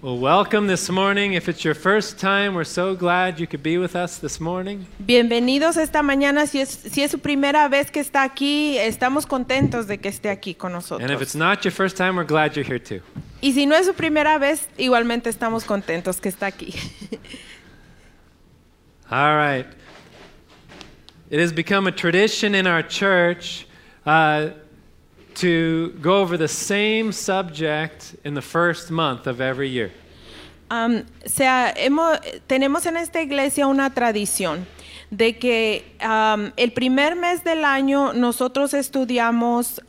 Welcome this morning. If it's your first time, we're so glad you could be with us this morning. Bienvenidos esta mañana. Si es su primera vez que está aquí, estamos contentos de que esté aquí con nosotros. And if it's not your first time, we're glad you're here too. Y si no es su primera vez, igualmente estamos contentos que está aquí. All right. It has become a tradition in our church to go over the same subject in the first month of every year. Tenemos en esta iglesia una tradición de que el primer mes del año nosotros estudiamos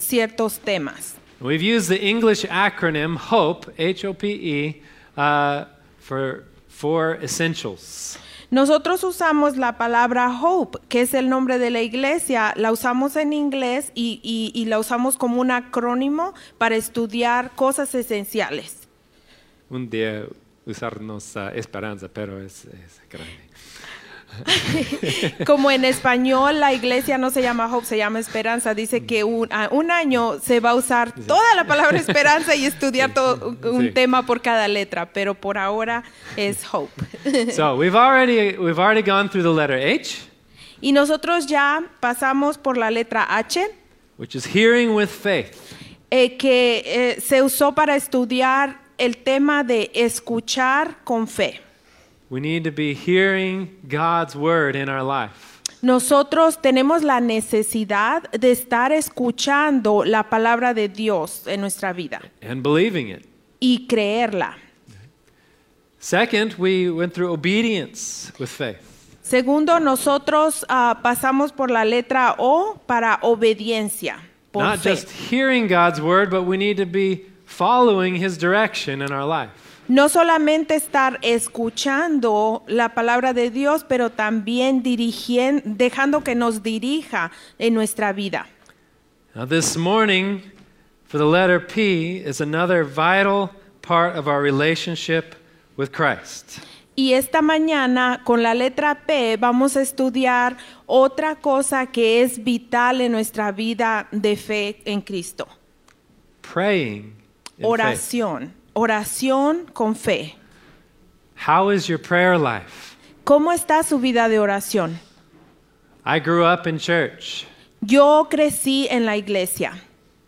ciertos temas. We've used the English acronym HOPE, H-O-P-E, for essentials. Nosotros usamos la palabra HOPE, que es el nombre de la iglesia, la usamos en inglés y la usamos como un acrónimo para estudiar cosas esenciales. Un día usarnos esperanza, pero es grande. Como en español la iglesia no se llama HOPE, se llama esperanza. Dice que un año se va a usar toda la palabra esperanza y estudiar todo un tema por cada letra, pero por ahora es HOPE. So we've already gone through the letter H. Y nosotros ya pasamos por la letra H, which is hearing with faith. Que se usó para estudiar el tema de escuchar con fe. We need to be hearing God's word in our life. Nosotros tenemos la necesidad de estar escuchando la palabra de Dios en nuestra vida. And believing it. Y creerla. Second, we went through obedience with faith. Segundo, nosotros pasamos por la letra O para obediencia por fe. Not just hearing God's word, but we need to be following His direction in our life. No solamente estar escuchando la palabra de Dios, pero también dejando que nos dirija en nuestra vida. Now this morning, for the letter P, is another vital part of our relationship with Christ. Y esta mañana, con la letra P, vamos a estudiar otra cosa que es vital en nuestra vida de fe en Cristo. Praying in oración. Faith. Oración con fe. How is your prayer life? ¿Cómo está su vida de oración? I grew up in church. Yo crecí en la iglesia.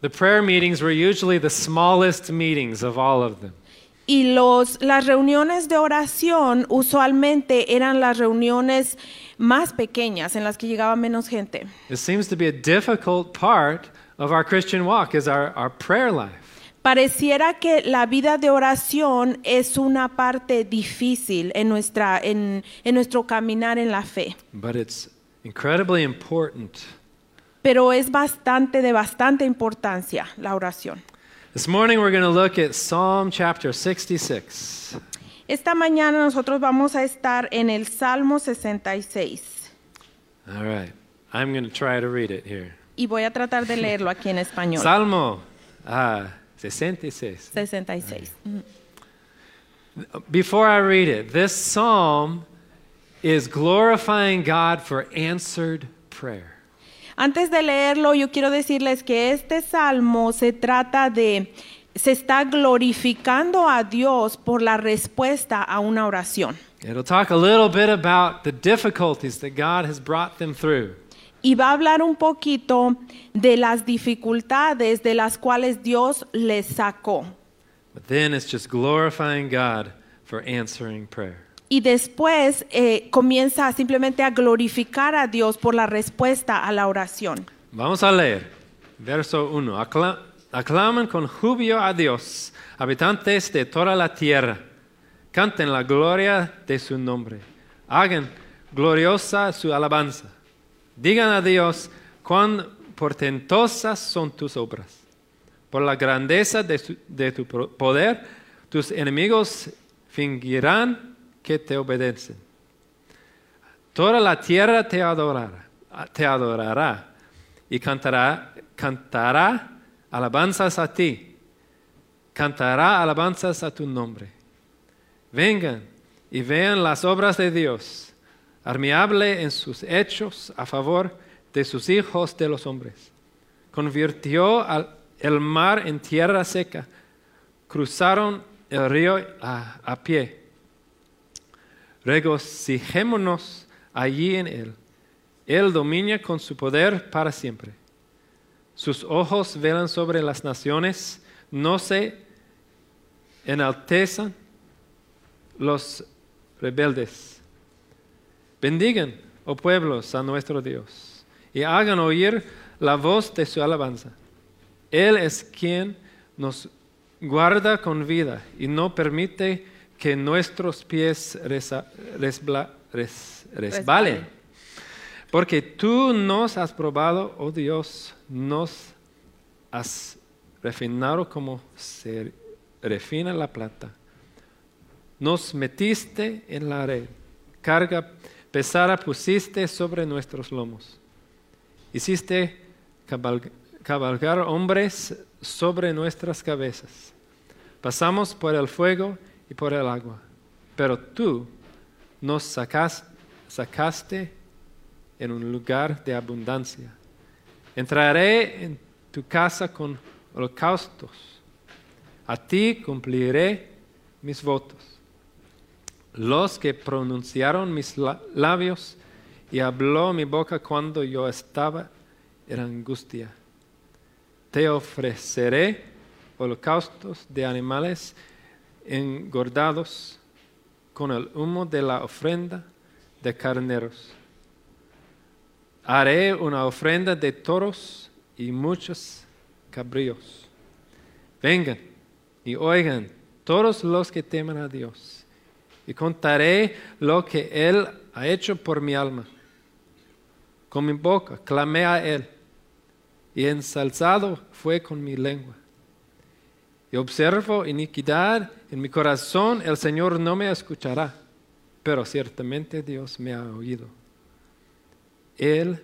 The prayer meetings were usually the smallest meetings of all of them. Y las reuniones de oración usualmente eran las reuniones más pequeñas en las que llegaba menos gente. It seems to be a difficult part of our Christian walk is our prayer life. Pareciera que la vida de oración es una parte difícil en nuestro caminar en la fe. But it's incredibly important. Pero es de bastante importancia la oración. This morning we're going to look at Psalm chapter 66. Esta mañana nosotros vamos a estar en el Salmo 66. All right. I'm going to try to read it here. Y voy a tratar de leerlo aquí en español. Salmo 66. Before I read it, this psalm is glorifying God for answered prayer. Antes de leerlo, yo quiero decirles que este salmo se está glorificando a Dios por la respuesta a una oración. It'll talk a little bit about the difficulties that God has brought them through. Y va a hablar un poquito de las dificultades de las cuales Dios les sacó. But then it's just glorifying God for answering prayer. Y después comienza simplemente a glorificar a Dios por la respuesta a la oración. Vamos a leer. Verso 1. Aclaman con júbilo a Dios, habitantes de toda la tierra. Canten la gloria de su nombre. Hagan gloriosa su alabanza. Digan a Dios, cuán portentosas son tus obras. Por la grandeza de tu poder, tus enemigos fingirán que te obedecen. Toda la tierra te adorará y cantará alabanzas a ti. Cantará alabanzas a tu nombre. Vengan y vean las obras de Dios. Admirable en sus hechos a favor de sus hijos de los hombres. Convirtió el mar en tierra seca. Cruzaron el río a pie. Regocijémonos allí en él. Él domina con su poder para siempre. Sus ojos velan sobre las naciones, no se enaltezan los rebeldes. Bendigan, oh pueblos, a nuestro Dios, y hagan oír la voz de su alabanza. Él es quien nos guarda con vida y no permite que nuestros pies resbalen. Porque tú nos has probado, oh Dios, nos has refinado como se refina la plata. Nos metiste en la red, carga pesada pusiste sobre nuestros lomos. Hiciste cabalgar hombres sobre nuestras cabezas. Pasamos por el fuego y por el agua, pero tú nos sacaste en un lugar de abundancia. Entraré en tu casa con holocaustos. A ti cumpliré mis votos. Los que pronunciaron mis labios y habló mi boca cuando yo estaba en angustia. Te ofreceré holocaustos de animales engordados con el humo de la ofrenda de carneros. Haré una ofrenda de toros y muchos cabríos. Vengan y oigan todos los que temen a Dios, y contaré lo que Él ha hecho por mi alma. Con mi boca clamé a Él, y ensalzado fue con mi lengua. Y observo iniquidad en mi corazón, el Señor no me escuchará, pero ciertamente Dios me ha oído. Él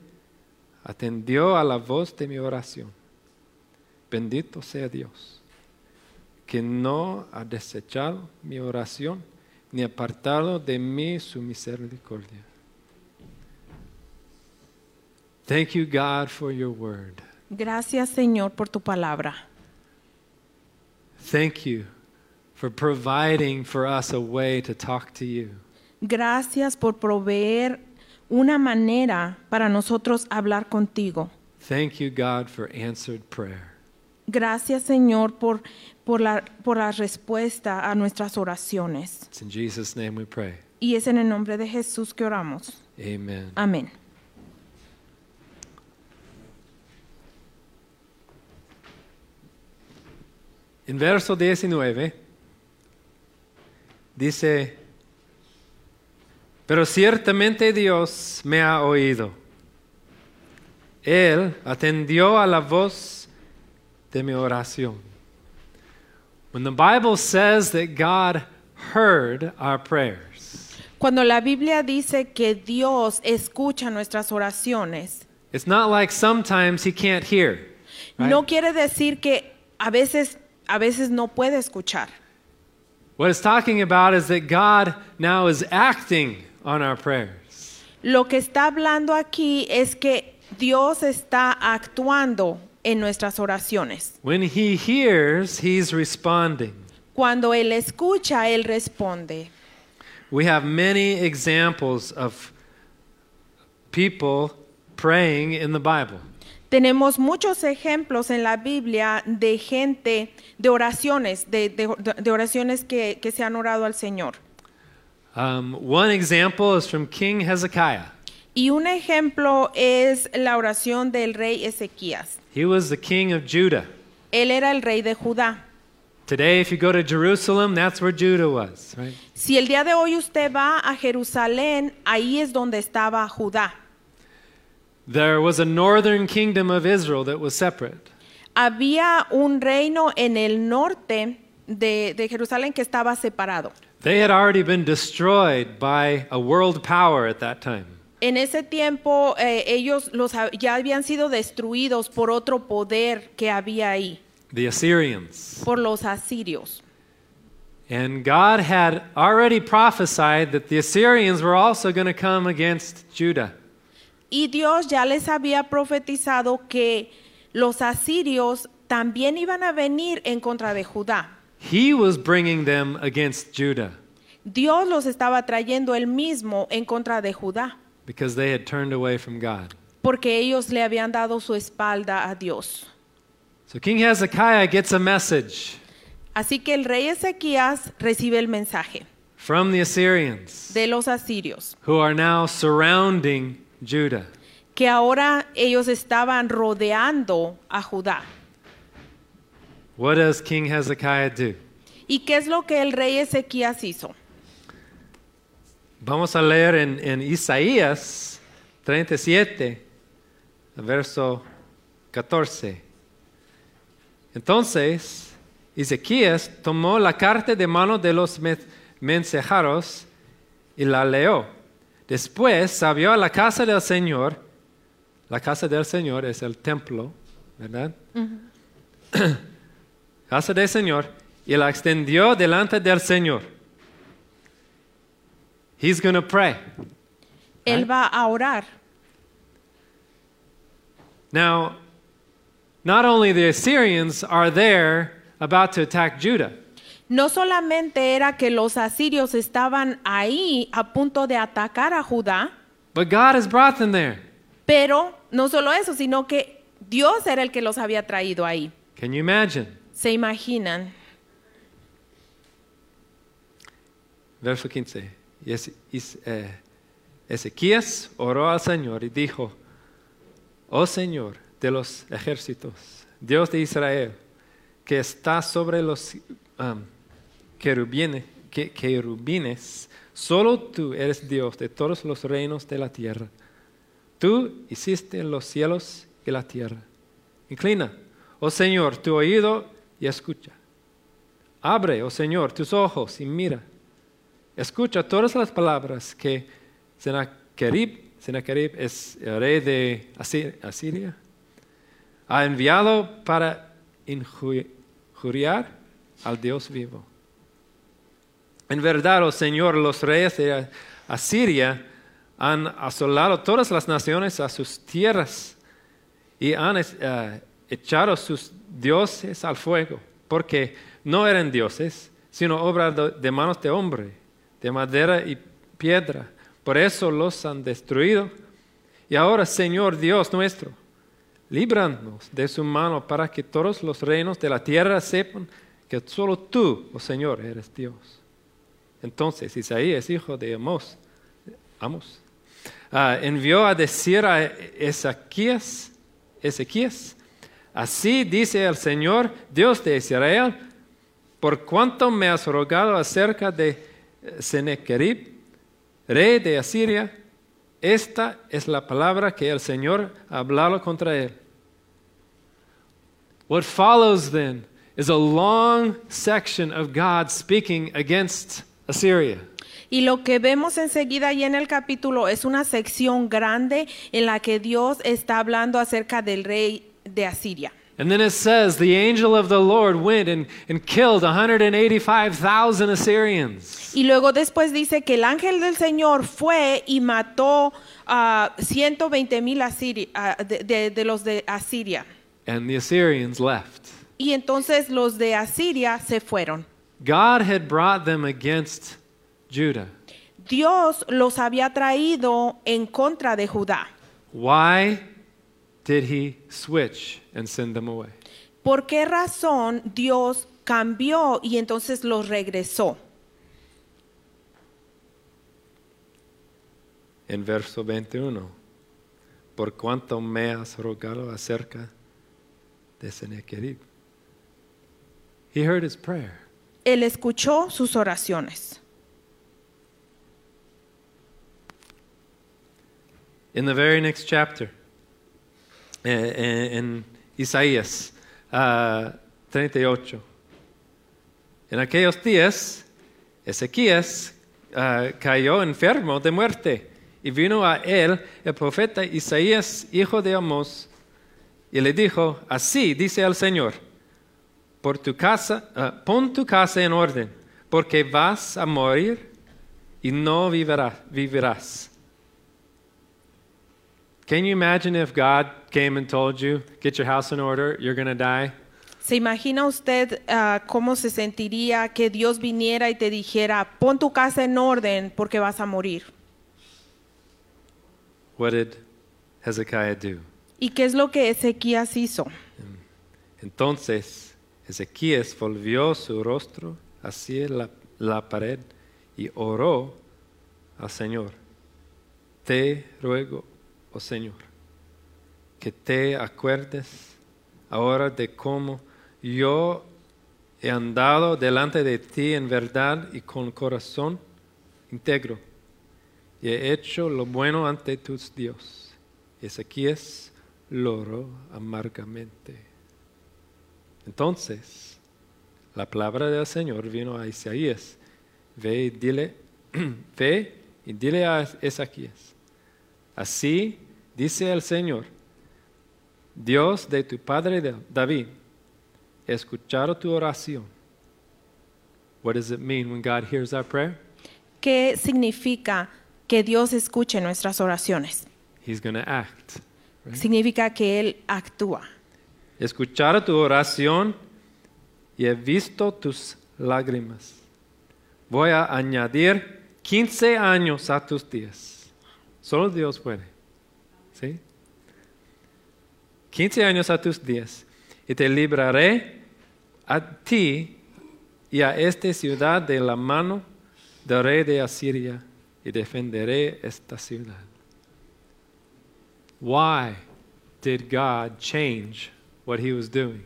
atendió a la voz de mi oración. Bendito sea Dios, que no ha desechado mi oración, ni apartado de mí su misericordia. Thank you, God, for your word. Gracias, Señor, por tu palabra. Thank you for providing for us a way to talk to you. Gracias por proveer una manera para nosotros hablar contigo. Thank you, God, for answered prayer. Gracias, Señor, por la respuesta a nuestras oraciones. It's in Jesus' name we pray. Y es en el nombre de Jesús que oramos. Amen. Amén. En verso 19 dice: pero ciertamente Dios me ha oído. Él atendió a la voz de mi oración. When the Bible says that God heard our prayers, cuando la Biblia dice que Dios escucha nuestras oraciones, it's not like sometimes He can't hear. Right? No quiere decir que a veces no puede escuchar. What it's talking about is that God now is acting on our prayers. Lo que está hablando aquí es que Dios está actuando en nuestras oraciones. When He hears, He's responding. Cuando Él escucha, Él responde. We have many examples of people praying in the Bible. Tenemos muchos ejemplos en la Biblia de gente, de oraciones, de oraciones que se han orado al Señor. One example is from King Hezekiah. Y un ejemplo es la oración del rey Ezequías. He was the king of Judah. Él era el rey de Judá. Today, if you go to Jerusalem, that's where Judah was, right? Si el día de hoy usted va a Jerusalén, ahí es donde estaba Judá. There was a northern kingdom of Israel that was separate. Había un reino en el norte de Jerusalén que estaba separado. They had already been destroyed by a world power at that time. En ese tiempo ellos ya habían sido destruidos por otro poder que había ahí. The Assyrians. Por los asirios. And God had already prophesied that the Assyrians were also going to come against Judah. Y Dios ya les había profetizado que los asirios también iban a venir en contra de Judá. He was bringing them against Judah. Dios los estaba trayendo él mismo en contra de Judá. Because they had turned away from God. Porque ellos le habían dado su espalda a Dios. So King Hezekiah gets a message. Así que el rey Ezequías recibe el mensaje. From the Assyrians. De los asirios. Who are now surrounding Judah. Que ahora ellos estaban rodeando a Judá. What does King Hezekiah do? ¿Y qué es lo que el rey Ezequías hizo? Vamos a leer en Isaías 37, verso 14. Entonces, Ezequías tomó la carta de mano de los mensajeros y la leyó. Después salió a la casa del Señor. La casa del Señor es el templo, ¿verdad? Uh-huh. Casa del Señor, y la extendió delante del Señor. He's going to pray. Él va a orar. Now, not only the Assyrians are there about to attack Judah. No solamente era que los asirios estaban ahí a punto de atacar a Judá. But God has brought them there. Pero no solo eso, sino que Dios era el que los había traído ahí. Can you imagine? ¿Se imaginan? Verso 15. Ezequías oró al Señor y dijo: Oh Señor de los ejércitos, Dios de Israel, que está sobre los querubines, solo tú eres Dios de todos los reinos de la tierra. Tú hiciste los cielos y la tierra. Inclina, oh Señor, tu oído y escucha. Abre, oh Señor, tus ojos y mira. Escucha todas las palabras que Sennacherib es el rey de Asiria, ha enviado para injuriar al Dios vivo. En verdad, oh Señor, los reyes de Asiria han asolado todas las naciones a sus tierras y han echado sus dioses al fuego, porque no eran dioses, sino obra de manos de hombre, de madera y piedra. Por eso los han destruido. Y ahora, Señor Dios nuestro, líbranos de su mano para que todos los reinos de la tierra sepan que solo tú, oh Señor, eres Dios. Entonces Isaías, hijo de Amos, envió a decir a Ezequías, así dice el Señor, Dios de Israel, por cuanto me has rogado acerca de Sennacherib, rey de Asiria, esta es la palabra que el Señor ha hablado contra él. What follows then is a long section of God speaking against Assyria. Y lo que vemos enseguida ahí en el capítulo es una sección grande en la que Dios está hablando acerca del rey de Asiria. And then it says, the angel of the Lord went and killed 185,000 Assyrians. Y luego después dice que el ángel del Señor fue y mató 120,000 de los de Asiria. And the Assyrians left. Y entonces los de Asiria se fueron. God had brought them against Judah. Dios los había traído en contra de Judá. Why did he switch and send them away? ¿Por qué razón Dios cambió y entonces los regresó? En verso 21, por cuanto me has rogado acerca de Sennacherib. He heard his prayer. Él escuchó sus oraciones. In the very next chapter, en Isaías 38. En aquellos días, Ezequías cayó enfermo de muerte y vino a él el profeta Isaías, hijo de Amos, y le dijo, así dice el Señor, pon tu casa en orden, porque vas a morir y no vivirás. Can you imagine if God came and told you, get your house in order, you're going to die? ¿Se imagina usted cómo se sentiría que Dios viniera y te dijera, pon tu casa en orden porque vas a morir? What did Hezekiah do? ¿Y qué es lo que Ezequías hizo? Entonces, Ezequías volvió su rostro hacia la pared y oró al Señor. Te ruego, oh Señor, que te acuerdes ahora de cómo yo he andado delante de ti en verdad y con corazón íntegro, y he hecho lo bueno ante tus Dios. Ezequías lo oró amargamente. Entonces, la palabra del Señor vino a Isaías. Ve y dile a Ezequías, así dice el Señor, Dios de tu padre David, he escuchado tu oración. What does it mean when God hears our prayer? ¿Qué significa que Dios escuche nuestras oraciones? He's going to act. Right? Significa que Él actúa. He escuchado tu oración y he visto tus lágrimas. Voy a añadir 15 años a tus días. Solo Dios puede. ¿Sí? 15 años a tus días. Y te libraré a ti y a esta ciudad de la mano del rey de Asiria. Y defenderé esta ciudad. Why did God change what he was doing?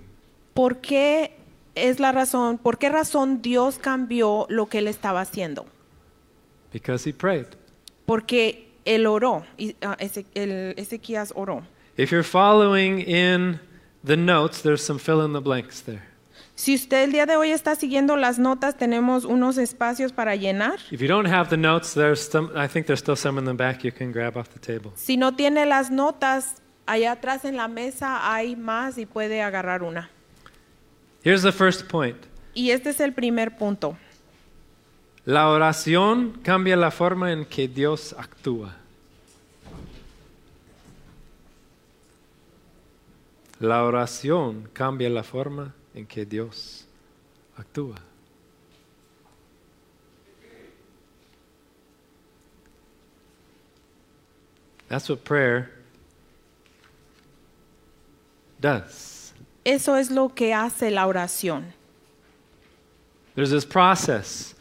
¿Por qué? Es la razón, ¿por qué razón Dios cambió lo que él estaba haciendo? Because he prayed. Porque él oró, Ezequías oró. If you're following in the notes, there's some fill in the blanks there. Si usted el día de hoy está siguiendo las notas, tenemos unos espacios para llenar. If you don't have the notes, there's some, I think there's still some in the back you can grab off the table. Si no tiene las notas, allá atrás en la mesa hay más y puede agarrar una. Here's the first point. Y este es el primer punto. La oración cambia la forma en que Dios actúa. La oración cambia la forma en que Dios actúa. That's what prayer does. Eso es lo que hace la oración. There's this process.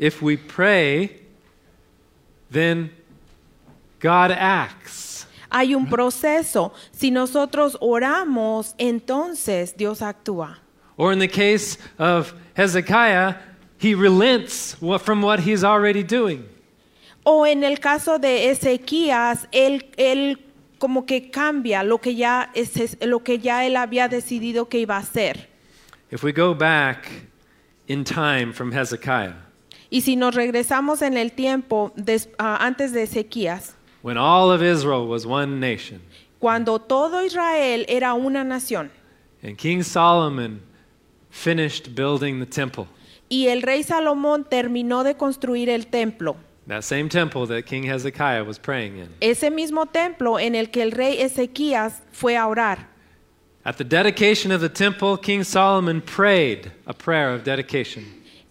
If we pray, then God acts. Hay un proceso. Si nosotros oramos, entonces Dios actúa. Or in the case of Hezekiah, he relents from what he's already doing. O en el caso de Ezequías, él como que cambia lo que ya él había decidido que iba a hacer. If we go back in time from Hezekiah, y si nos regresamos en el tiempo antes de Ezequías, when all of Israel was one nation, cuando todo Israel era una nación, and King Solomon finished building the temple, y el rey Salomón terminó de construir el templo. That same temple that King Hezekiah was praying in. Ese mismo templo en el que el rey Ezequías fue a orar. At the dedication of the temple, King Solomon prayed a prayer of dedication.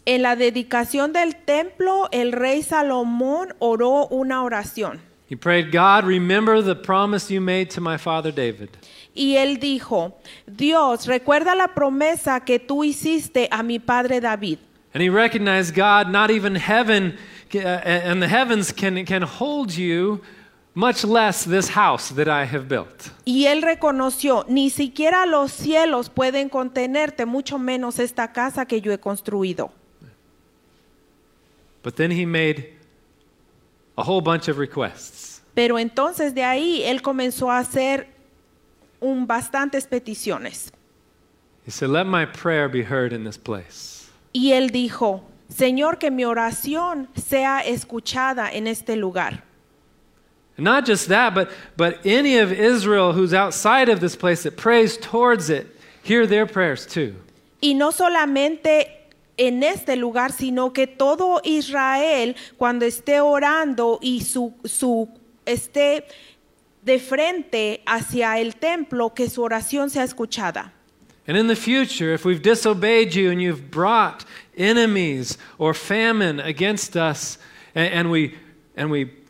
En la dedicación del templo, el rey Salomón oró una oración. He prayed, God, remember the promise you made to my father David. Y él dijo, Dios, recuerda la promesa que tú hiciste a mi padre David. And he recognized, God, not even heaven and the heavens can hold you, much less this house that I have built. Y él reconoció, ni siquiera los cielos pueden contenerte, mucho menos esta casa que yo he construido. But then he made a whole bunch of requests. Pero entonces de ahí él comenzó a hacer bastantes peticiones. He said, let my prayer be heard in this place. Y él dijo, Señor, que mi oración sea escuchada en este lugar. Not just that, but any of Israel who's outside of this place that prays towards it, hear their prayers too. Y no solamente en este lugar, sino que todo Israel, cuando esté orando y esté de frente hacia el templo, que su oración sea escuchada. And in the future, if we've disobeyed you and you've brought enemies or famine against us, and we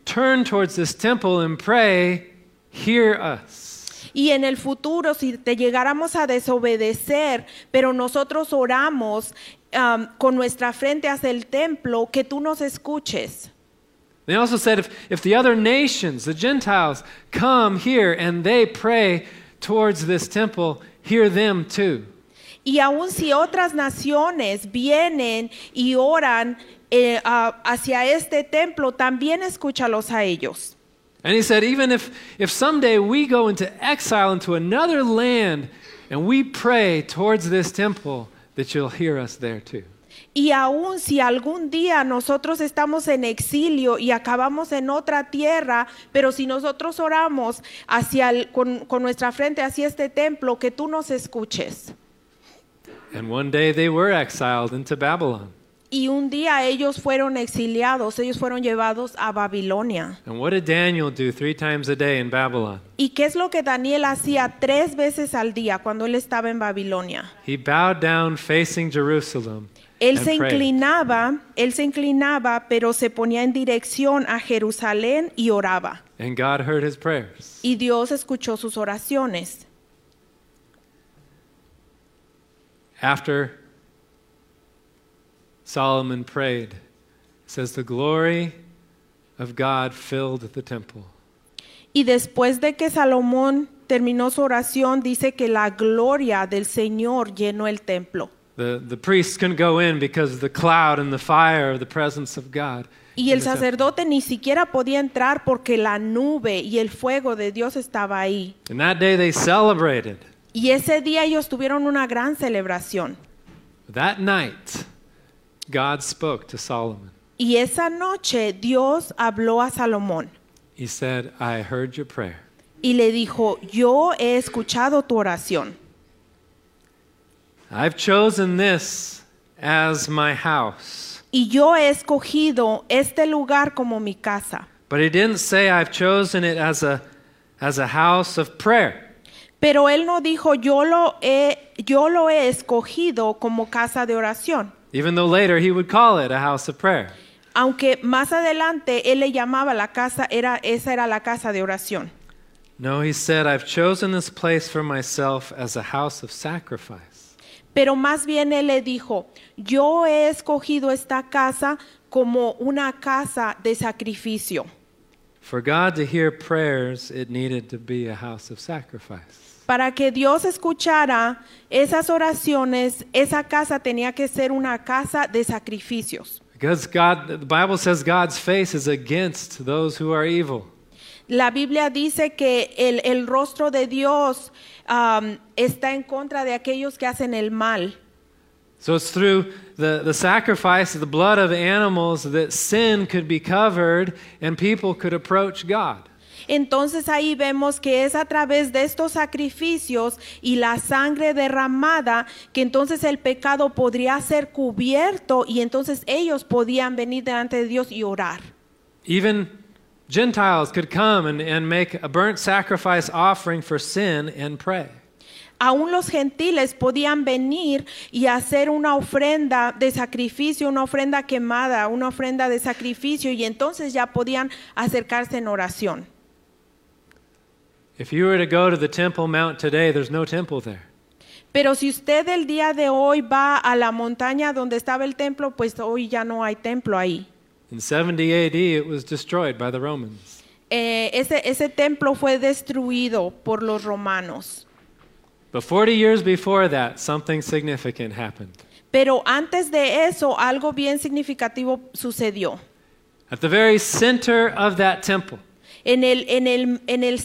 turn towards this temple and pray, hear us. Y en el futuro, si te llegáramos a desobedecer, pero nosotros oramos con nuestra frente hacia el templo, que tú nos escuches. They also said, if the other nations, the Gentiles, come here and they pray towards this temple, hear them too. Y aun si otras naciones vienen y oran hacia este templo, también escúchalos a ellos. And he said, even if someday we go into exile into another land and we pray towards this temple, that you'll hear us there too. Y aun si algún día nosotros estamos en exilio y acabamos en otra tierra, pero si nosotros oramos hacia con nuestra frente hacia este templo, que tú nos escuches. And one day they were exiled into Babylon. Y un día ellos fueron exiliados, ellos fueron llevados a Babilonia. And what did Daniel do 3 times a day in Babylon? ¿Y qué es lo que Daniel hacía 3 veces al día cuando él estaba en Babilonia? He bowed down facing Jerusalem. Él se inclinaba, pero se ponía en dirección a Jerusalén y oraba. And God heard his prayers. Y Dios escuchó sus oraciones. After Solomon prayed, it says the glory of God filled the temple. Y después de que Salomón terminó su oración, dice que la gloria del Señor llenó el templo. The priests couldn't go in because of the cloud and the fire of the presence of God. Y el sacerdote ni siquiera podía entrar porque la nube y el fuego de Dios estaba ahí. And that day they celebrated. Y ese día ellos tuvieron una gran celebración. That night, God spoke to Solomon. Y esa noche Dios habló a Salomón. He said, I heard your prayer. Y le dijo, yo he escuchado tu oración. I've chosen this as my house. Y yo he escogido este lugar como mi casa. But he didn't say I've chosen it as a house of prayer. Pero él no dijo yo lo he escogido como casa de oración. Even though later he would call it a house of prayer. Aunque más adelante él le llamaba la casa esa era la casa de oración. No, he said I've chosen this place for myself as a house of sacrifice. Pero más bien él le dijo, yo he escogido esta casa como una casa de sacrificio. For God to hear prayers, it needed to be a house of sacrifice. Para que Dios escuchara esas oraciones, esa casa tenía que ser una casa de sacrificios. Because God, the Bible says God's face is against those who are evil. La Biblia dice que el rostro de Dios está en contra de aquellos que hacen el mal. So it's through the sacrifice of the blood of animals that sin could be covered and people could approach God. Entonces ahí vemos que es a través de estos sacrificios y la sangre derramada que entonces el pecado podría ser cubierto y entonces ellos podían venir delante de Dios y orar. Even Gentiles could come and make a burnt sacrifice offering for sin and pray. Aún los gentiles podían venir y hacer una ofrenda de sacrificio, una ofrenda quemada, una ofrenda de sacrificio, y entonces ya podían acercarse en oración. If you were to go to the Temple Mount today, there's no temple there. Pero si usted el día de hoy va a la montaña donde estaba el templo, pues hoy ya no hay templo ahí. In 70 AD, it was destroyed by the Romans. Ese templo fue destruido por los romanos. But 40 years before that, something significant happened. Pero antes de eso, algo bien significativo sucedió. At the very center of that temple. En el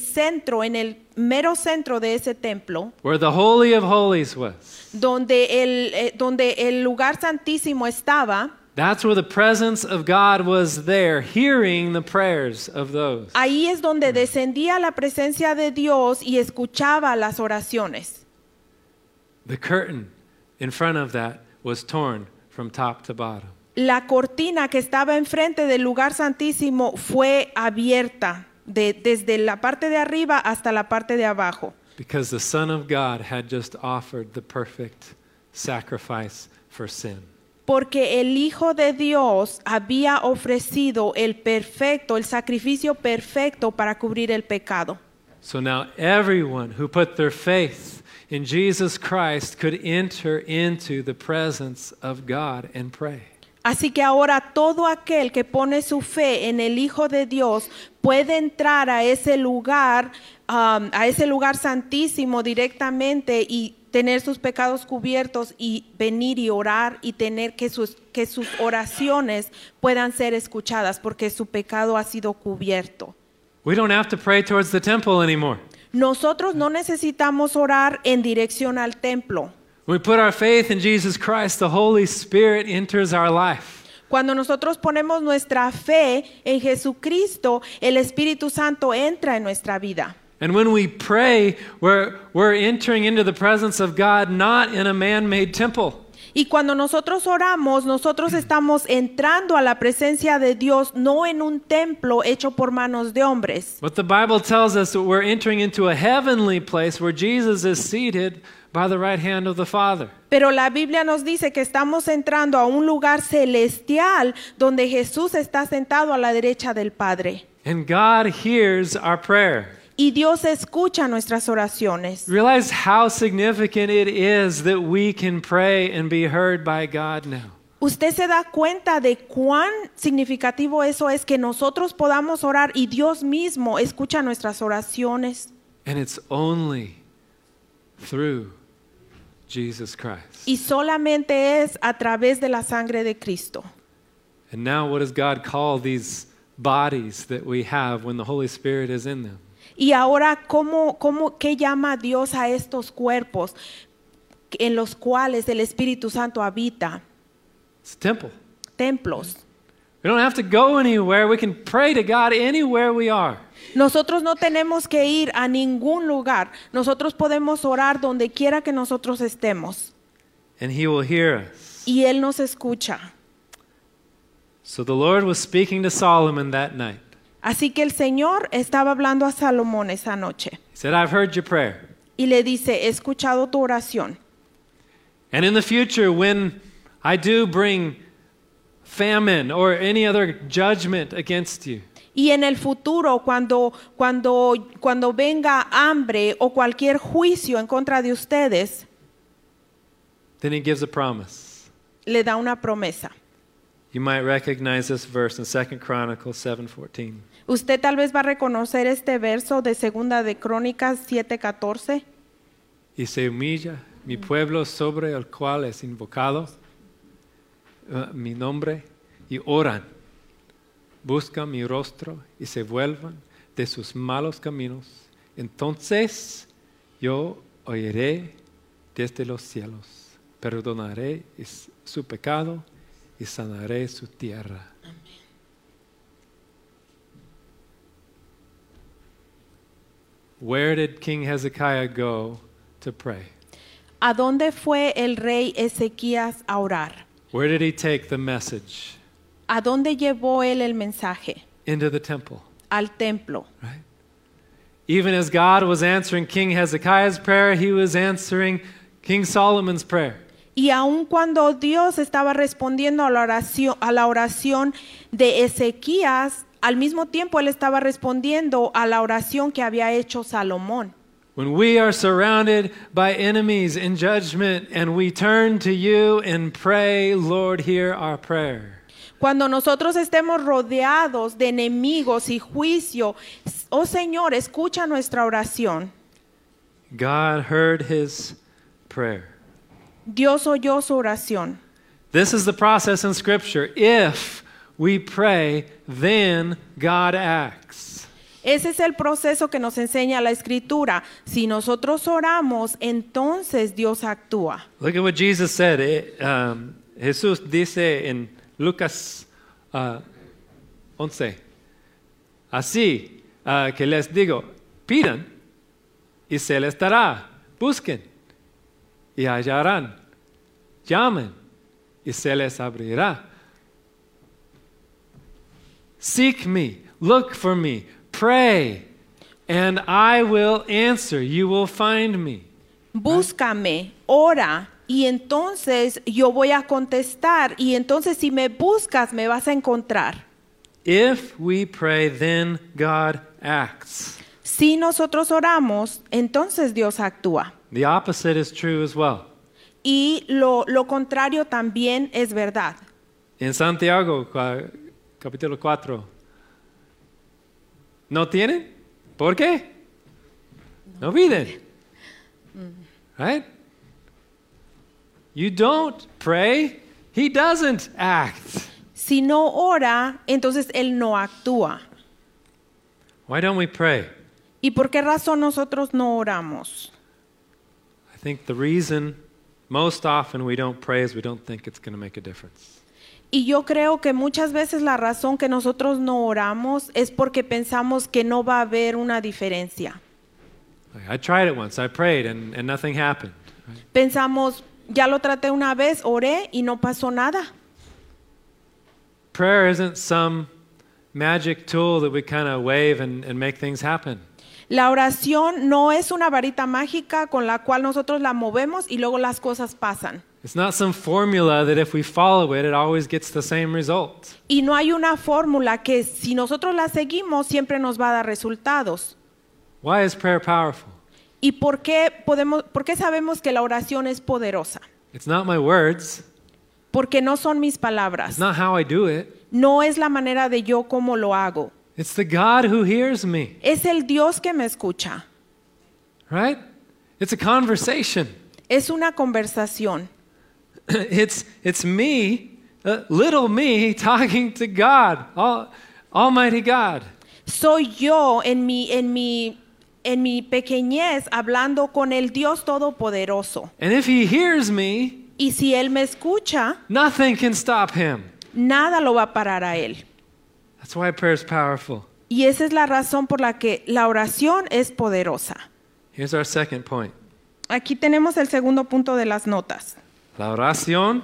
mero centro de ese templo. Where the Holy of Holies was. Donde el lugar santísimo estaba. That's where the presence of God was there, hearing the prayers of those. Ahí es donde descendía la presencia de Dios y escuchaba las oraciones. The curtain in front of that was torn from top to bottom. La cortina que estaba enfrente del lugar santísimo fue abierta desde la parte de arriba hasta la parte de abajo. because the Son of God had just offered the perfect sacrifice for sin. Porque el Hijo de Dios había ofrecido el sacrificio perfecto para cubrir el pecado. So now everyone who put their faith in Jesus Christ could enter into the presence of God and pray. Así que ahora todo aquel que pone su fe en el Hijo de Dios puede entrar a ese lugar santísimo directamente y tener sus pecados cubiertos y venir y orar y tener que sus oraciones puedan ser escuchadas porque su pecado ha sido cubierto. We don't have to pray towards the temple anymore. Nosotros no necesitamos orar en dirección al templo. We put our faith in Jesus Christ, the Holy Spirit enters our life. Cuando nosotros ponemos nuestra fe en Jesucristo, el Espíritu Santo entra en nuestra vida. And when we pray, we're entering into the presence of God, not in a man-made temple. Y cuando nosotros oramos, nosotros estamos entrando a la presencia de Dios, no en un templo hecho por manos de hombres. But the Bible tells us that we're entering into a heavenly place where Jesus is seated by the right hand of the Father. Pero la Biblia nos dice que estamos entrando a un lugar celestial donde Jesús está sentado a la derecha del Padre. And God hears our prayer. Y Dios escucha nuestras oraciones. Realize how significant it is that we can pray and be heard by God now. Usted se da cuenta de cuán significativo eso es que nosotros podamos orar y Dios mismo escucha nuestras oraciones. And it's only through Jesus Christ. Y solamente es a través de la sangre de Cristo. And now what does God call these bodies that we have when the Holy Spirit is in them? Y ahora, ¿qué llama Dios a estos cuerpos en los cuales el Espíritu Santo habita? It's temple. Templos. We don't have to go anywhere. We can pray to God anywhere we are. Nosotros no tenemos que ir a ningún lugar. Nosotros podemos orar donde quiera que nosotros estemos. And He will hear us. Y Él nos escucha. So the Lord was speaking to Solomon that night. Así que el Señor estaba hablando a Salomón esa noche. He said, I've heard your prayer. Y le dice, he escuchado tu oración. And in the future, when I do bring famine or any other judgment against you. Y en el futuro, cuando venga hambre o cualquier juicio en contra de ustedes. Then he gives a promise. Le da una promesa. You might recognize this verse in 2 Chronicles 7:14. Usted tal vez va a reconocer este verso de Segunda de Crónicas 7:14. Y se humilla mi pueblo sobre el cual es invocado mi nombre y oran, buscan mi rostro y se vuelvan de sus malos caminos. Entonces yo oiré desde los cielos, perdonaré su pecado. Y sanaré su tierra. Amen. Where did King Hezekiah go to pray? ¿A dónde fue el rey Ezequías a orar? Where did he take the message? ¿A dónde llevó él el mensaje? Into the temple. Al templo. Right? Even as God was answering King Hezekiah's prayer, he was answering King Solomon's prayer. Y aun cuando Dios estaba respondiendo a la oración de Ezequías, al mismo tiempo Él estaba respondiendo a la oración que había hecho Salomón. When we are surrounded by enemies in judgment and we turn to you and pray, Lord, hear our prayer. Cuando nosotros estemos rodeados de enemigos y juicio, oh Señor, escucha nuestra oración. God heard his prayer. Dios oyó su oración. This is the process in Scripture. If we pray, then God acts. Ese es el proceso que nos enseña la Escritura. Si nosotros oramos, entonces Dios actúa. Look at what Jesus said. Jesús dice en Lucas 11. Así que les digo, pidan y se les dará. Busquen. Y hallarán, llamen, y se les abrirá. Seek me, look for me, pray, And I will answer, you will find me. Búscame, ora, y entonces yo voy a contestar, y entonces si me buscas me vas a encontrar. If we pray, then God acts. Si nosotros oramos, entonces Dios actúa. The opposite is true as well. Y lo contrario también es verdad. En Santiago, capítulo 4. ¿No tienen? ¿Por qué? No piden. Right? You don't pray, he doesn't act. Si no ora, entonces él no actúa. Why don't we pray? ¿Y por qué razón nosotros no oramos? I think the reason most often we don't pray is we don't think it's going to make a difference. Y yo creo que muchas veces la razón que nosotros no oramos es porque pensamos que no va a haber una diferencia. I tried it once, I prayed and nothing happened. Right? Pensamos, ya lo traté una vez, oré y no pasó nada. Prayer isn't some magic tool that we kind of wave and make things happen. La oración no es una varita mágica con la cual nosotros la movemos y luego las cosas pasan. It's not some formula that if we follow it, it always gets the same result. Y no hay una fórmula que si nosotros la seguimos siempre nos va a dar resultados. Why is prayer powerful? ¿Y por qué sabemos que la oración es poderosa? It's not my words. Porque no son mis palabras. It's not how I do it. No es la manera de yo como lo hago. It's the God who hears me. Es el Dios que me escucha. Right? It's a conversation. Es una conversación. It's me, little me, talking to God, Almighty God. Soy yo en mi pequeñez hablando con el Dios todopoderoso. And if he hears me, y si él me escucha, nothing can stop him. Nada lo va a parar a él. That's why prayer is powerful. Y esa es la razón por la que la oración es poderosa. Here's our second point. Aquí tenemos el segundo punto de las notas. La oración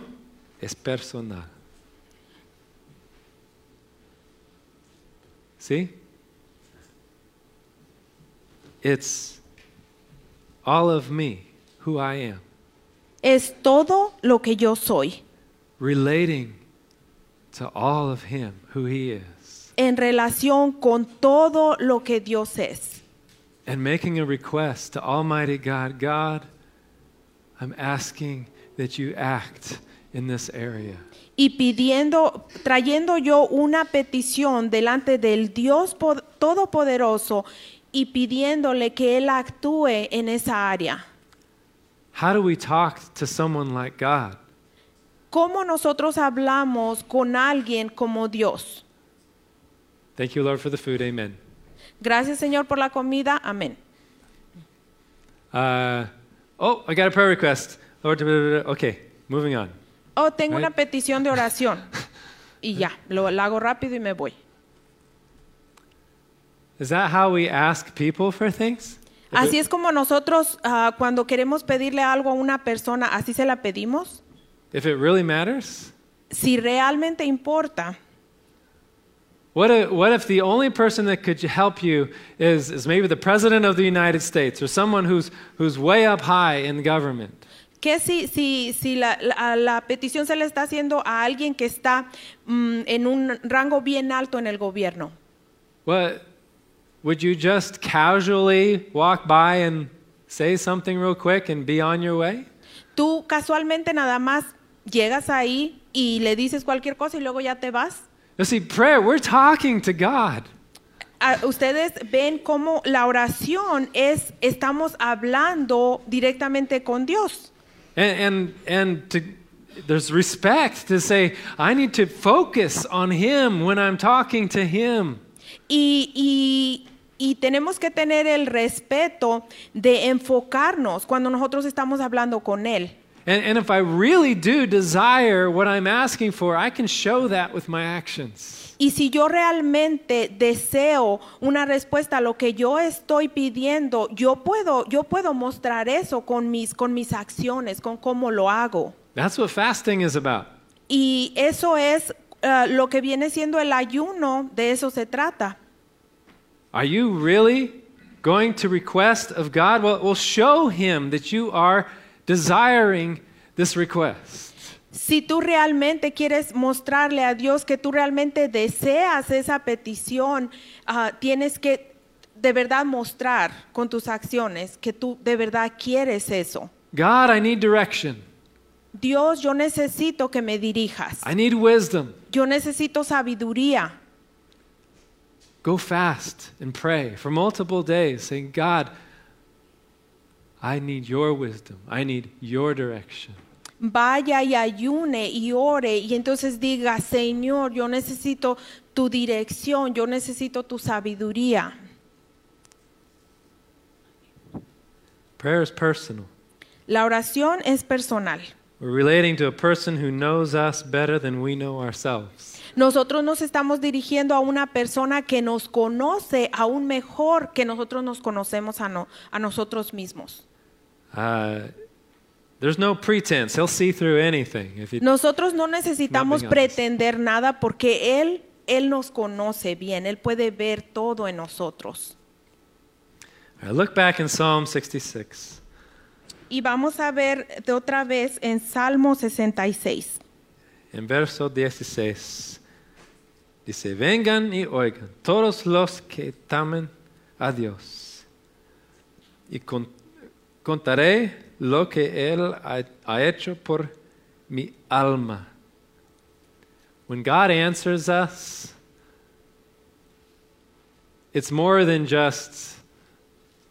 es personal. ¿Sí? It's all of me, who I am. Es todo lo que yo soy. Relating to all of him, who he is. En relación con todo lo que Dios es. And making a request to Almighty God. God, I'm asking that you act in this area. Y trayendo yo una petición delante del Dios todopoderoso y pidiéndole que él actúe en esa área. How do we talk to someone like God? ¿Cómo nosotros hablamos con alguien como Dios? Thank you, Lord, for the food. Amen. Gracias, Señor, por la comida. Amén. I got a prayer request. Lord, okay, moving on. Oh, tengo una petición de oración. Y ya, la hago rápido y me voy. Is that how we ask people for things? Así es como nosotros cuando queremos pedirle algo a una persona, así se la pedimos. If it really matters. Si realmente importa. What if the only person that could help you is maybe the President of the United States or someone who's way up high in government? Que si la petición se le está haciendo a alguien que está en un rango bien alto en el gobierno. What, would you just casually walk by and say something real quick and be on your way? Tú casualmente nada más llegas ahí y le dices cualquier cosa y luego ya te vas. You see, prayer, we're talking to God. Ustedes ven cómo la oración es estamos hablando directamente con Dios. And there's respect to say, I need to focus on him when I'm talking to him. Y tenemos que tener el respeto de enfocarnos cuando nosotros estamos hablando con él. And if I really do desire what I'm asking for, I can show that with my actions. Y si yo realmente deseo una respuesta a lo que yo estoy pidiendo, yo puedo mostrar eso con mis acciones, con cómo lo hago. That's what fasting is about. Y eso es lo que viene siendo el ayuno, de eso se trata. Are you really going to request of God? Well, it will show him that you are desiring this request. Si tú realmente quieres mostrarle a Dios que tú realmente deseas esa petición, tienes que de verdad mostrar con tus acciones que tú de verdad quieres eso. God, I need direction. Dios, yo necesito que me dirijas. I need wisdom. Yo necesito sabiduría. Go fast and pray for multiple days, saying, God, I need your wisdom. I need your direction. Vaya y ayune y ore y entonces diga, Señor, yo necesito tu dirección, yo necesito tu sabiduría. Prayer is personal. La oración es personal. We're relating to a person who knows us better than we know ourselves. Nosotros nos estamos dirigiendo a una persona que nos conoce aún mejor que nosotros nos conocemos a nosotros mismos. There's no pretense. He'll see through anything. Nosotros no necesitamos pretender nada porque él nos conoce bien. Él puede ver todo en nosotros. All right, look back in Psalm 66. Y vamos a ver de otra vez en Salmo 66. En verso 16 dice, vengan y oigan todos los que temen a Dios y contaré lo que Él ha hecho por mi alma. When God answers us, it's more than just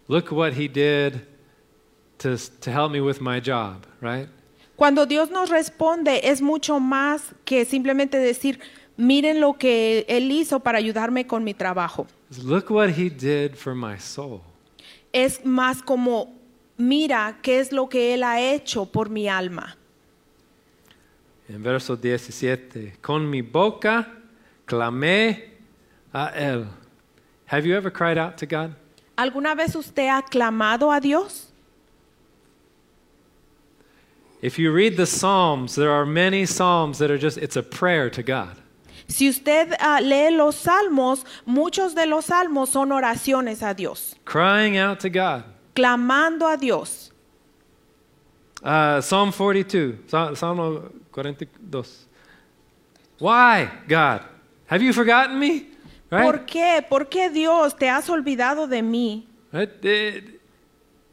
look what He did to help me with my job, right? Cuando Dios nos responde es mucho más que simplemente decir, miren lo que Él hizo para ayudarme con mi trabajo. Look what He did for my soul. Es más como, mira qué es lo que Él ha hecho por mi alma. En verso 17, con mi boca clamé a Él. Have you ever cried out to God? ¿Alguna vez usted ha clamado a Dios? If you read the Psalms, there are many Psalms that are just, it's a prayer to God. Si usted lee los Salmos, muchos de los Salmos son oraciones a Dios. Crying out to God. Clamando a Dios. Psalm 42. Salmo 42. Why, God? Have you forgotten me? Right? ¿Por qué? ¿Por qué, Dios, te has olvidado de mí?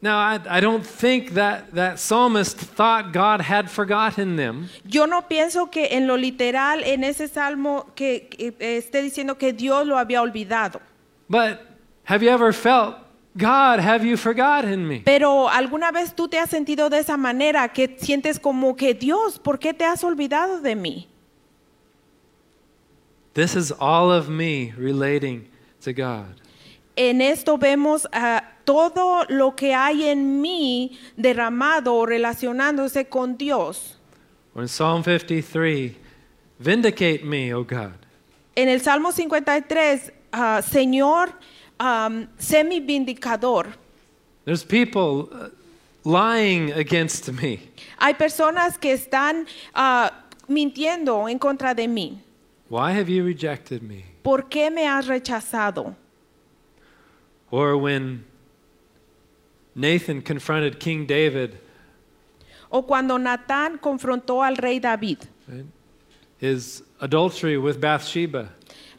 Now, I don't think that psalmist thought God had forgotten them. Yo no pienso que en lo literal en ese salmo que esté diciendo que Dios lo había olvidado. But have you ever felt, God, have you forgotten me? Pero alguna vez tú te has sentido de esa manera que sientes como que Dios, ¿por qué te has olvidado de mí? This is all of me relating to God. En esto vemos todo lo que hay en mí derramado o relacionándose con Dios. En Psalm 53, vindicate me, oh God. En el Salmo 53, Señor, sé mi vindicador. There's people lying against me. Hay personas que están mintiendo en contra de mí. Why have you rejected me? ¿Por qué me has rechazado? Or when Nathan confronted King David. O cuando Natán confrontó al rey David. Right? His adultery with Bathsheba.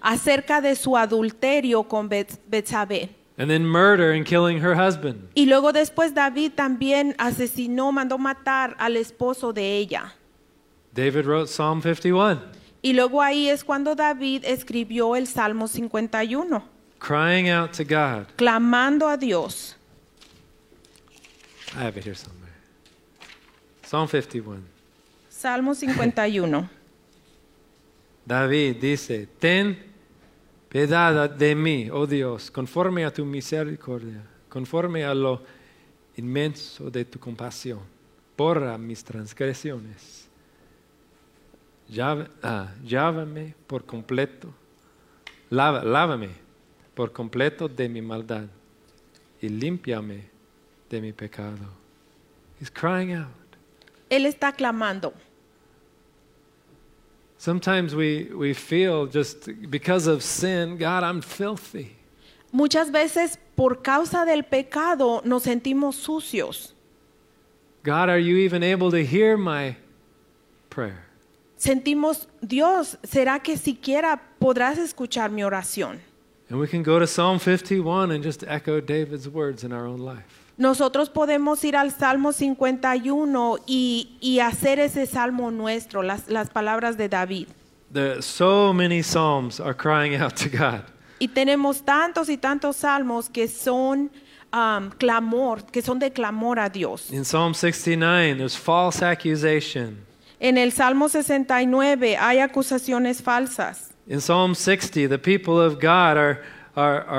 Acerca de su adulterio con Betsabé. And then murder and killing her husband. Y luego después David también asesinó, mandó matar al esposo de ella. David wrote Psalm 51. Y luego ahí es cuando David escribió el Salmo 51. Crying out to God. Clamando a Dios. I have it here somewhere. Psalm 51. Salmo 51. David dice, ten piedad de mí, oh Dios, conforme a tu misericordia, conforme a lo inmenso de tu compasión. Borra mis transgresiones. Lávame por completo. Lávame por completo de mi maldad y límpiame de mi pecado. He's crying out. Él está clamando. Sometimes we feel just because of sin, God, I'm filthy. Muchas veces por causa del pecado nos sentimos sucios. God, are you even able to hear my prayer? Sentimos, Dios, ¿será que siquiera podrás escuchar mi oración? And we can go to Psalm 51 and just echo David's words in our own life. Nosotros podemos ir al Salmo 51 y hacer ese salmo nuestro, las palabras de David. There, so many psalms are crying out to God. Y tenemos tantos y tantos salmos que son clamor, que son de clamor a Dios. In Psalm 69 there's false accusation. En el Salmo 69 hay acusaciones falsas. In Psalm 60 the people of God are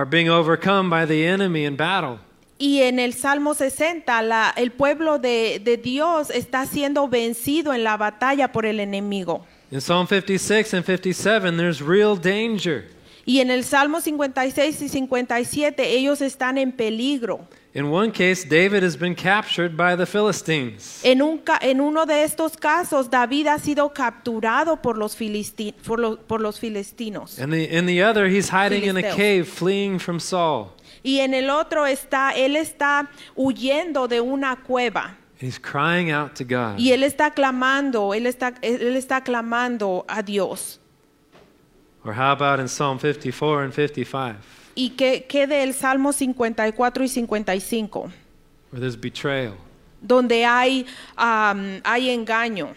being overcome by the enemy in battle. Y en el Salmo 60 el pueblo de Dios está siendo vencido en la batalla por el enemigo. In Psalm 56 and 57 there's real danger. Y en el Salmo 56 y 57 ellos están en peligro. In one case, David has been captured by the Philistines. En uno de estos casos, David ha sido capturado por los filisteos. And in the other, he's hiding in a cave, fleeing from Saul. Y en el otro él está huyendo de una cueva. He's crying out to God. Y él está clamando a Dios. Or how about in Psalm 54 and 55? ¿Y qué del Salmo 54 y 55? Where there's betrayal. Donde hay engaño.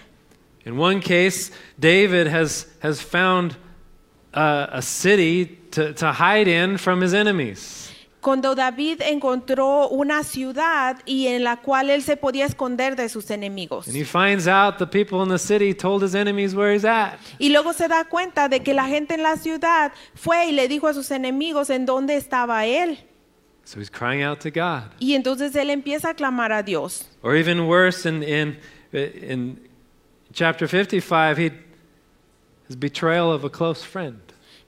In one case, David has found a city to hide in from his enemies. Cuando David encontró una ciudad y en la cual él se podía esconder de sus enemigos. Y luego se da cuenta de que la gente en la ciudad fue y le dijo a sus enemigos en dónde estaba él. So he's crying out to God. Y entonces él empieza a clamar a Dios. Or even worse, in chapter 55, his betrayal of a close friend.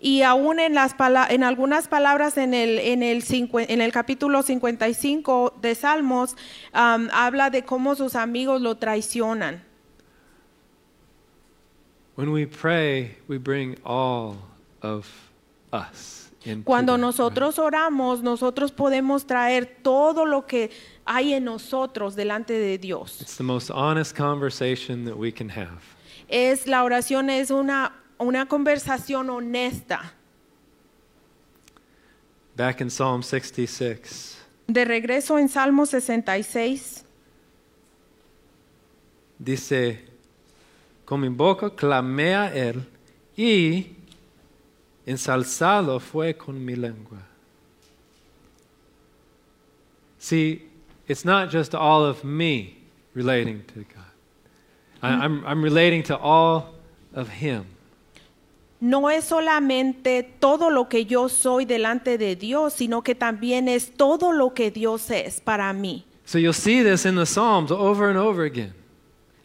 Y aún en algunas palabras en el capítulo 55 de Salmos habla de cómo sus amigos lo traicionan. When we pray, we bring all of us into Cuando nosotros oramos, nosotros podemos traer todo lo que hay en nosotros delante de Dios. It's the most honest conversation that we can have. La oración es una conversación honesta. Back in Psalm 66. De regreso en Salmo 66. Dice, con mi boca clamé a él y ensalzado fue con mi lengua. See, it's not just all of me relating to God. I'm relating to all of him. No es solamente todo lo que yo soy delante de Dios, sino que también es todo lo que Dios es para mí. So you'll see this in the Psalms over and over again.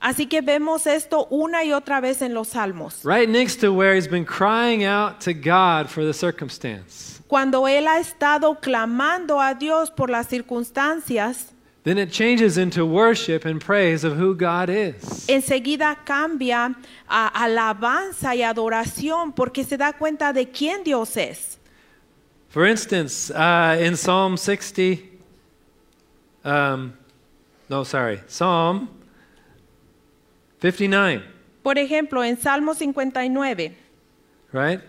Así que vemos esto una y otra vez en los Salmos. Right next to where he's been crying out to God for the circumstance. Cuando él ha estado clamando a Dios por las circunstancias, then it changes into worship and praise of who God is. Enseguida cambia a alabanza y adoración porque se da cuenta de quién Dios es. For instance, in Psalm 60, Psalm 59. Por ejemplo, en Salmo 59. Right?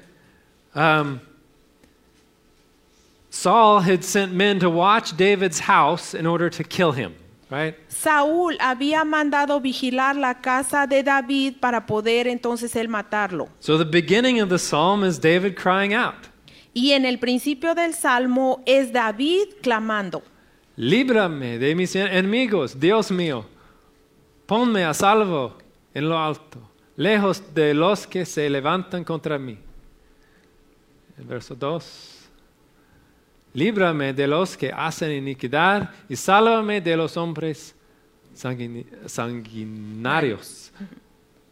Saul had sent men to watch David's house in order to kill him, right? Saúl había mandado vigilar la casa de David para poder entonces él matarlo. So the beginning of the psalm is David crying out. Y en el principio del salmo es David clamando. Líbrame de mis enemigos, Dios mío. Ponme a salvo en lo alto, lejos de los que se levantan contra mí. El verso 2. Líbrame de los que hacen iniquidad y sálvame de los hombres sanguinarios.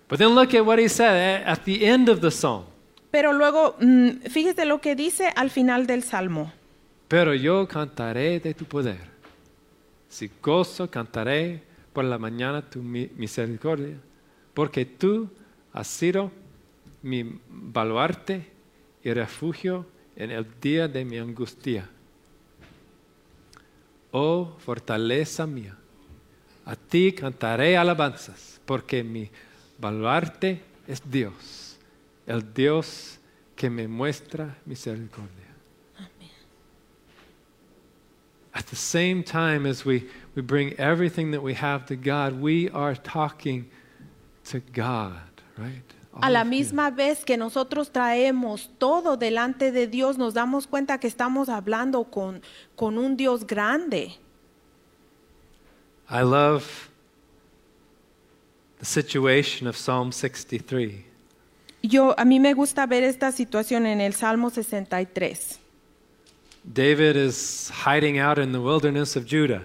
But then look at what he said at the end of the psalm. Pero luego, fíjese lo que dice al final del salmo. Pero yo cantaré de tu poder. Si gozo cantaré por la mañana tu misericordia, porque tú has sido mi baluarte y refugio en el día de mi angustia. Oh, fortaleza mía, a ti cantaré alabanzas, porque mi baluarte es Dios, el Dios que me muestra misericordia. At the same time as we bring everything that we have to God, we are talking to God, right? A la misma vez que nosotros traemos todo delante de Dios, nos damos cuenta que estamos hablando con un Dios grande. I love the situation of Psalm 63. A mí me gusta ver esta situación en el Salmo 63. David is hiding out in the wilderness of Judah.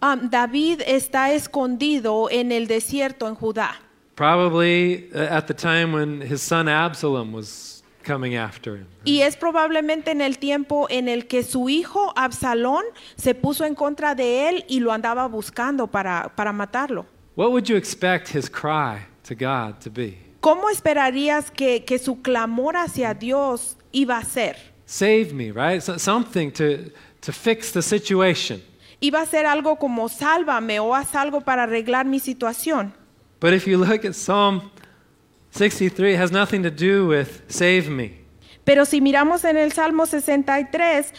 David está escondido en el desierto en Judá. Probably at the time when his son Absalom was coming after him. Right? Y es probablemente en el tiempo en el que su hijo Absalón se puso en contra de él y lo andaba buscando para matarlo. What would you expect his cry to God to be? ¿Cómo esperarías que su clamor hacia Dios iba a ser? Save me, right? Something to fix the situation. Iba a ser algo como sálvame o haz algo para arreglar mi situación. But if you look at Psalm 63, it has nothing to do with save me. Pero si miramos en el Salmo 63,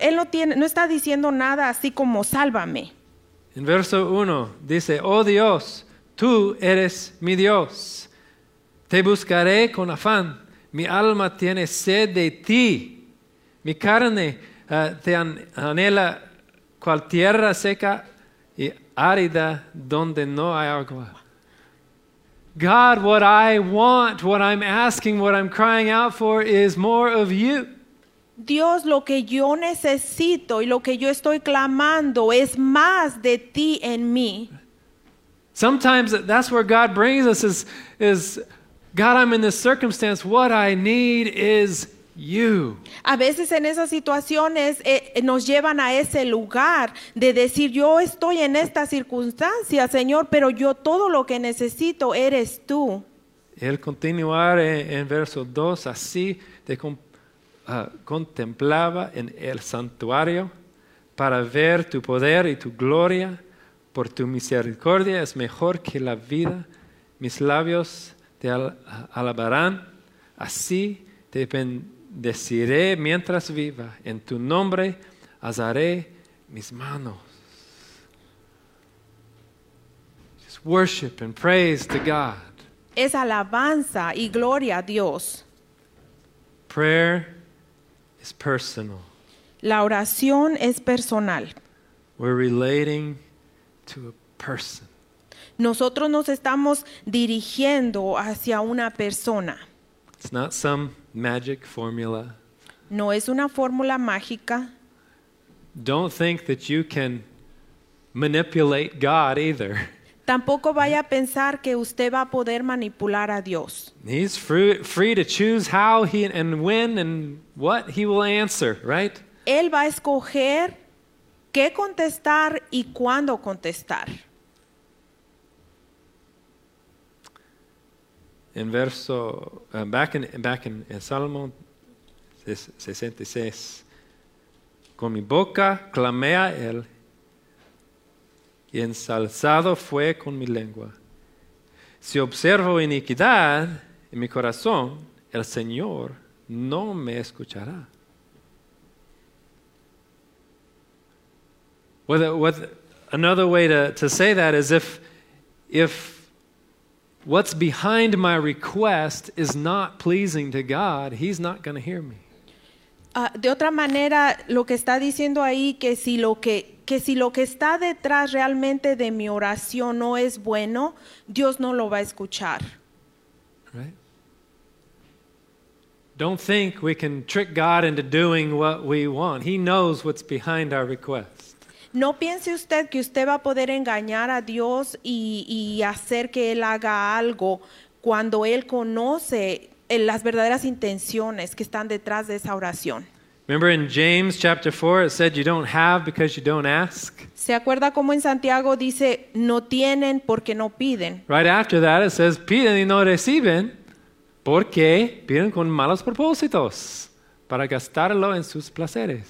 él no está diciendo nada así como sálvame. En verso 1 dice, oh Dios, tú eres mi Dios. Te buscaré con afán. Mi alma tiene sed de ti. Mi carne te anhela cual tierra seca y árida donde no hay agua. God, what I want, what I'm asking, what I'm crying out for is more of you. Dios, lo que yo necesito y lo que yo estoy clamando es más de ti en mí. Sometimes that's where God brings us is God, I'm in this circumstance. What I need is you. A veces en esas situaciones nos llevan a ese lugar de decir, yo estoy en esta circunstancia, Señor, pero yo todo lo que necesito eres tú. El continuar en verso 2, así te contemplaba en el santuario para ver tu poder y tu gloria, por tu misericordia es mejor que la vida, mis labios te alabarán, así te deciré mientras viva, en tu nombre alzaré mis manos. Just worship and praise to God. Es alabanza y gloria a Dios. Prayer is personal. La oración es personal. We're relating to a person. Nosotros nos estamos dirigiendo hacia una persona. It's not some magic formula. No es una fórmula mágica. Don't think that you can manipulate God either. Tampoco vaya a pensar que usted va a poder manipular a Dios. He's free to choose how he and when and what he will answer, right? Él va a escoger qué contestar y cuándo contestar. En verso, back in Salmo 66, con mi boca clamé a él y ensalzado fue con mi lengua. Si observo iniquidad en mi corazón, el Señor no me escuchará. Another way to say that is if what's behind my request is not pleasing to God, he's not going to hear me. De otra manera, lo que está diciendo ahí que si lo que está detrás realmente de mi oración no es bueno, Dios no lo va a escuchar. Right? Don't think we can trick God into doing what we want. He knows what's behind our request. No piense usted que usted va a poder engañar a Dios y hacer que Él haga algo cuando Él conoce las verdaderas intenciones que están detrás de esa oración. Remember in James chapter 4 it said you don't have because you don't ask. ¿Se acuerda cómo en Santiago dice no tienen porque no piden? Right after that it says piden y no reciben porque piden con malos propósitos. para gastarlo en sus placeres.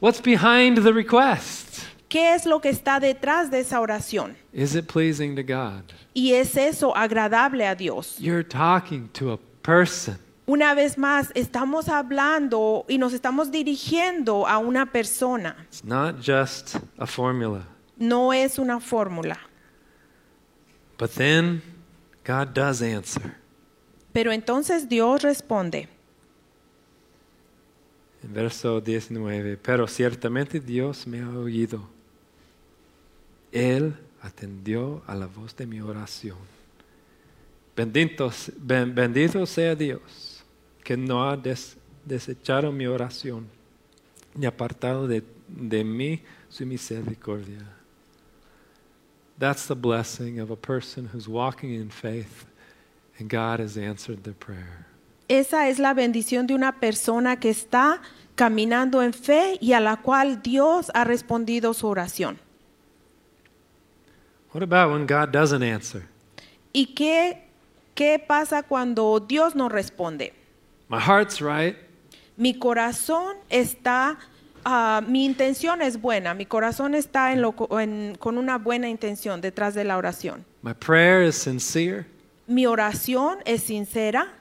What's behind the request? ¿Qué es lo que está detrás de esa oración? Is it pleasing to God? ¿Y es eso agradable a Dios? You're talking to a person. Una vez más, estamos hablando y nos estamos dirigiendo a una persona. It's not just a formula. No es una fórmula. But then God does answer. Pero entonces Dios responde. En verso 19, pero ciertamente Dios me ha oído. Él atendió a la voz de mi oración. Bendito sea Dios, que no ha desechado mi oración, ni apartado de mí su misericordia. That's the blessing of a person who's walking in faith, and God has answered their prayer. Esa es la bendición de una persona que está caminando en fe y a la cual Dios ha respondido su oración. What about when God doesn't answer? ¿Y qué pasa cuando Dios no responde? My heart's right. Mi corazón está, mi intención es buena. Mi corazón está con una buena intención detrás de la oración. My prayer is sincere. Mi oración es sincera.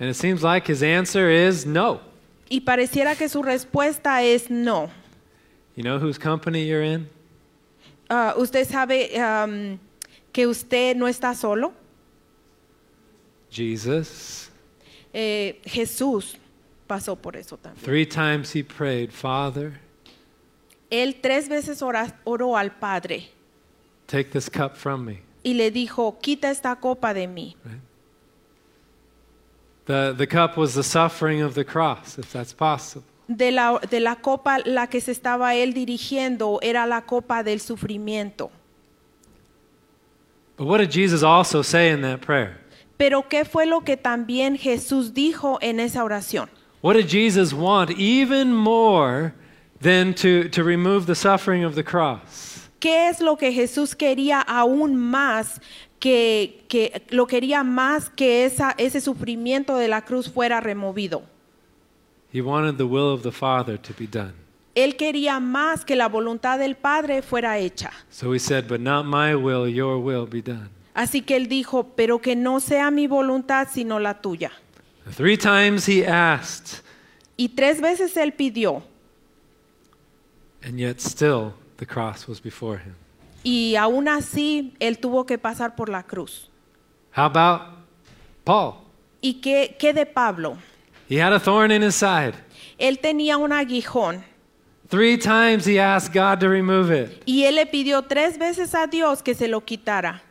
And it seems like his answer is no. Y pareciera que su respuesta es no. You know whose company you're in? Usted sabe que usted no está solo. Jesus. Jesús pasó por eso también. 3 times he prayed, Father. Él 3 veces oró al Padre. Take this cup from me. Y le dijo, quita esta copa de mí. Right? The cup was the suffering of the cross, if that's possible. De la copa la que se estaba él dirigiendo era la copa del sufrimiento. But what did Jesus also say in that prayer? Pero ¿qué fue lo que también Jesús dijo en esa oración? What did Jesus want even more than to remove the suffering of the cross? ¿Qué es lo que Jesús quería aún más que lo quería más que ese sufrimiento de la cruz fuera removido? He wanted the will of the Father to be done. Él quería más que la voluntad del Padre fuera hecha. So he said, but not my will, your will be done. Así que él dijo, pero que no sea mi voluntad sino la tuya. 3 times he asked. Y 3 veces él pidió. And yet still the cross was before him. Y aún así él tuvo que pasar por la cruz. How about Paul? ¿Y qué de Pablo? He had a thorn in his side. Él tenía un aguijón. 3 times he asked God to remove it. Y él le pidió 3 veces a Dios que se lo quitara.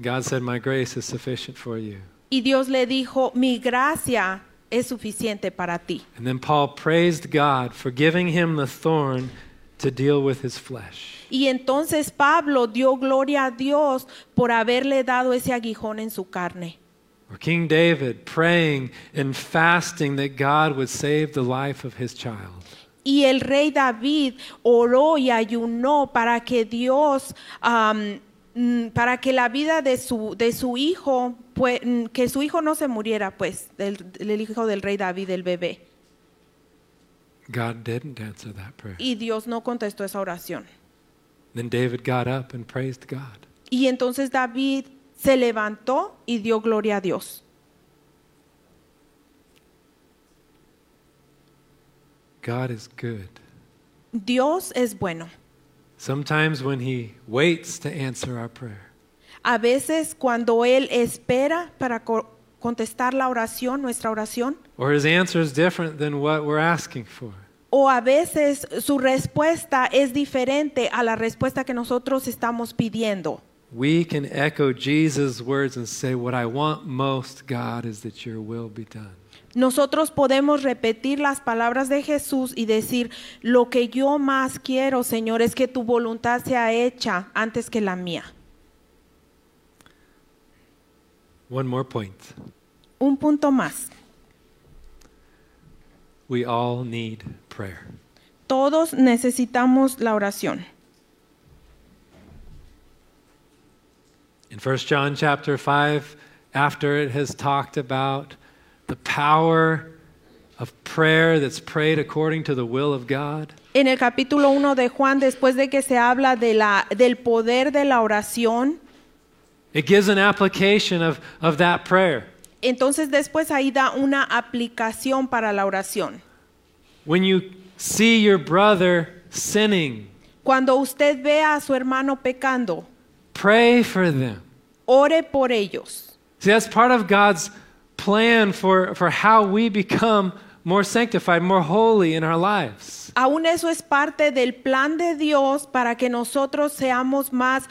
God said, my grace is sufficient for you. Y Dios le dijo, mi gracia es suficiente para ti. And then Paul praised God for giving him the thorn to deal with his flesh. Y entonces Pablo dio gloria a Dios por haberle dado ese aguijón en su carne. Or King David praying and fasting that God would save the life of his child. Y el rey David oró y ayunó para que Dios para que la vida de su hijo, pues, que su hijo no se muriera, pues, el hijo del rey David, el bebé. God didn't answer that prayer. Y Dios no contestó esa oración. Then David got up and praised God. Y entonces David se levantó y dio gloria a Dios. God is good. Dios es bueno. Sometimes when he waits to answer our prayer. A veces cuando él espera para contestar la oración, nuestra oración. Or his answer is different than what we're asking for. O a veces su respuesta es diferente a la respuesta que nosotros estamos pidiendo. We can echo Jesus' words and say, what I want most, God, is that your will be done. Nosotros podemos repetir las palabras de Jesús y decir, lo que yo más quiero, Señor, es que tu voluntad sea hecha antes que la mía. One more point. Un punto más. We all need prayer. Todos necesitamos la oración. In 1 John chapter 5, after it has talked about the power of prayer that's prayed according to the will of God. En el capítulo 1 de Juan, después de que se habla de del poder de la oración, it gives an application of that prayer. Entonces después ahí da una aplicación para la oración. When you see your brother sinning, cuando usted vea a su hermano pecando, pray for them. Ore por ellos. See, that's part of God's plan for how we become more sanctified, more holy in our lives. Aún eso es parte del plan de Dios para que nosotros seamos más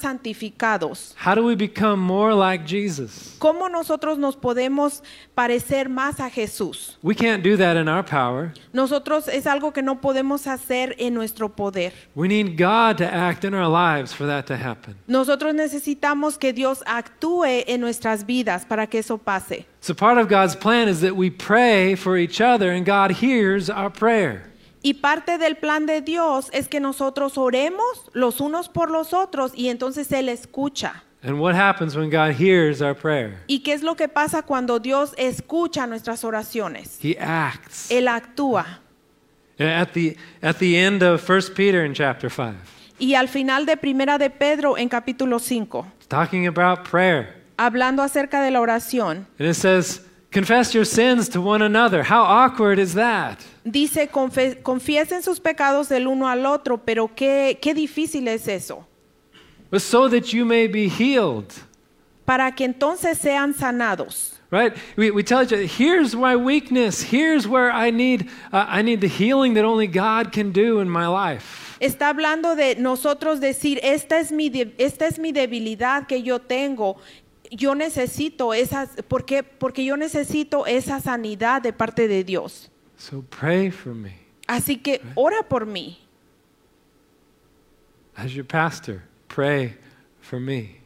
santificados. How do we become more like Jesus? ¿Cómo nosotros nos podemos parecer más a Jesús? We can't do that in our power. Nosotros es algo que no podemos hacer en nuestro poder. We need God to act in our lives for that to happen. Nosotros necesitamos que Dios actúe en nuestras vidas para que eso pase. So part of God's plan is that we pray for each other and God hears our prayer. Y parte del plan de Dios es que nosotros oremos los unos por los otros y entonces él escucha. And what happens when God hears our prayer? ¿Y qué es lo que pasa cuando Dios escucha nuestras oraciones? He acts. Él actúa. At the end of 1 Peter in chapter 5. Y al final de Primera de Pedro en capítulo 5. It's talking about prayer. Hablando acerca de la oración. And it says, confess your sins to one another. How awkward is that? Dice, confiesen sus pecados del uno al otro, pero qué difícil es eso. But so that you may be healed. Para que entonces sean sanados. Right? We tell each other, here's my weakness. Here's where I need the healing that only God can do in my life. Está hablando de nosotros decir, esta es mi debilidad que yo tengo. Yo necesito esas, porque yo necesito esa sanidad de parte de Dios. So pray for me. Así que ora por mí. As your pastor, pray for me.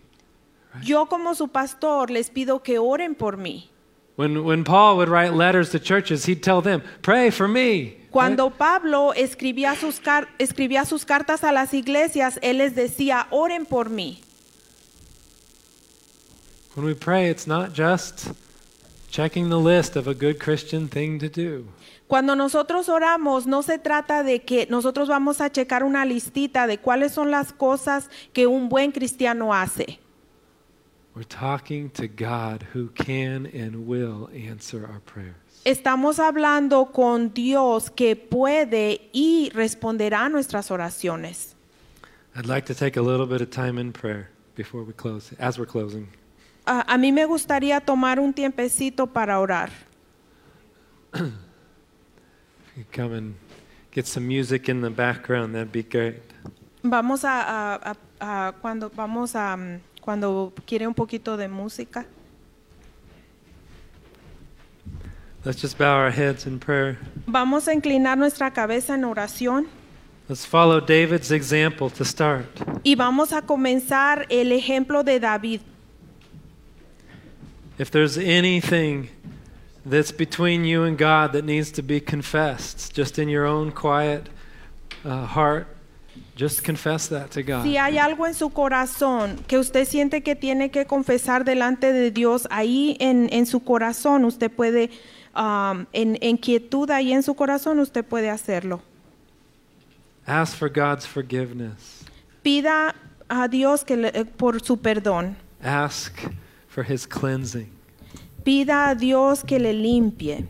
Right? Yo como su pastor les pido que oren por mí. When Paul would write letters to churches, he'd tell them, pray for me. Cuando Pablo escribía sus cartas a las iglesias, él les decía, oren por mí. When we pray, it's not just checking the list of a good Christian thing to do. Cuando nosotros oramos, no se trata de que nosotros vamos a checar una listita de cuáles son las cosas que un buen cristiano hace. We're talking to God who can and will answer our prayers. Estamos hablando con Dios que puede y responderá nuestras oraciones. I'd like to take a little bit of time in prayer before we close, as we're closing. A mí me gustaría tomar un tiempecito para orar. If you come and get some music in the background, that'd be great. Vamos a cuando vamos a cuando quiere un poquito de música. Let's just bow our heads in prayer. Vamos a inclinar nuestra cabeza en oración. Let's follow David's example to start. Y vamos a comenzar el ejemplo de David. If there's anything that's between you and God that needs to be confessed, just in your own quiet heart, just confess that to God. Si hay algo en su corazón que usted siente que tiene que confesar delante de Dios, ahí en su corazón usted puede, en quietud ahí en su corazón usted puede hacerlo. Ask for God's forgiveness. Pida a Dios por su perdón. Ask for his cleansing. Pida a Dios que le limpie.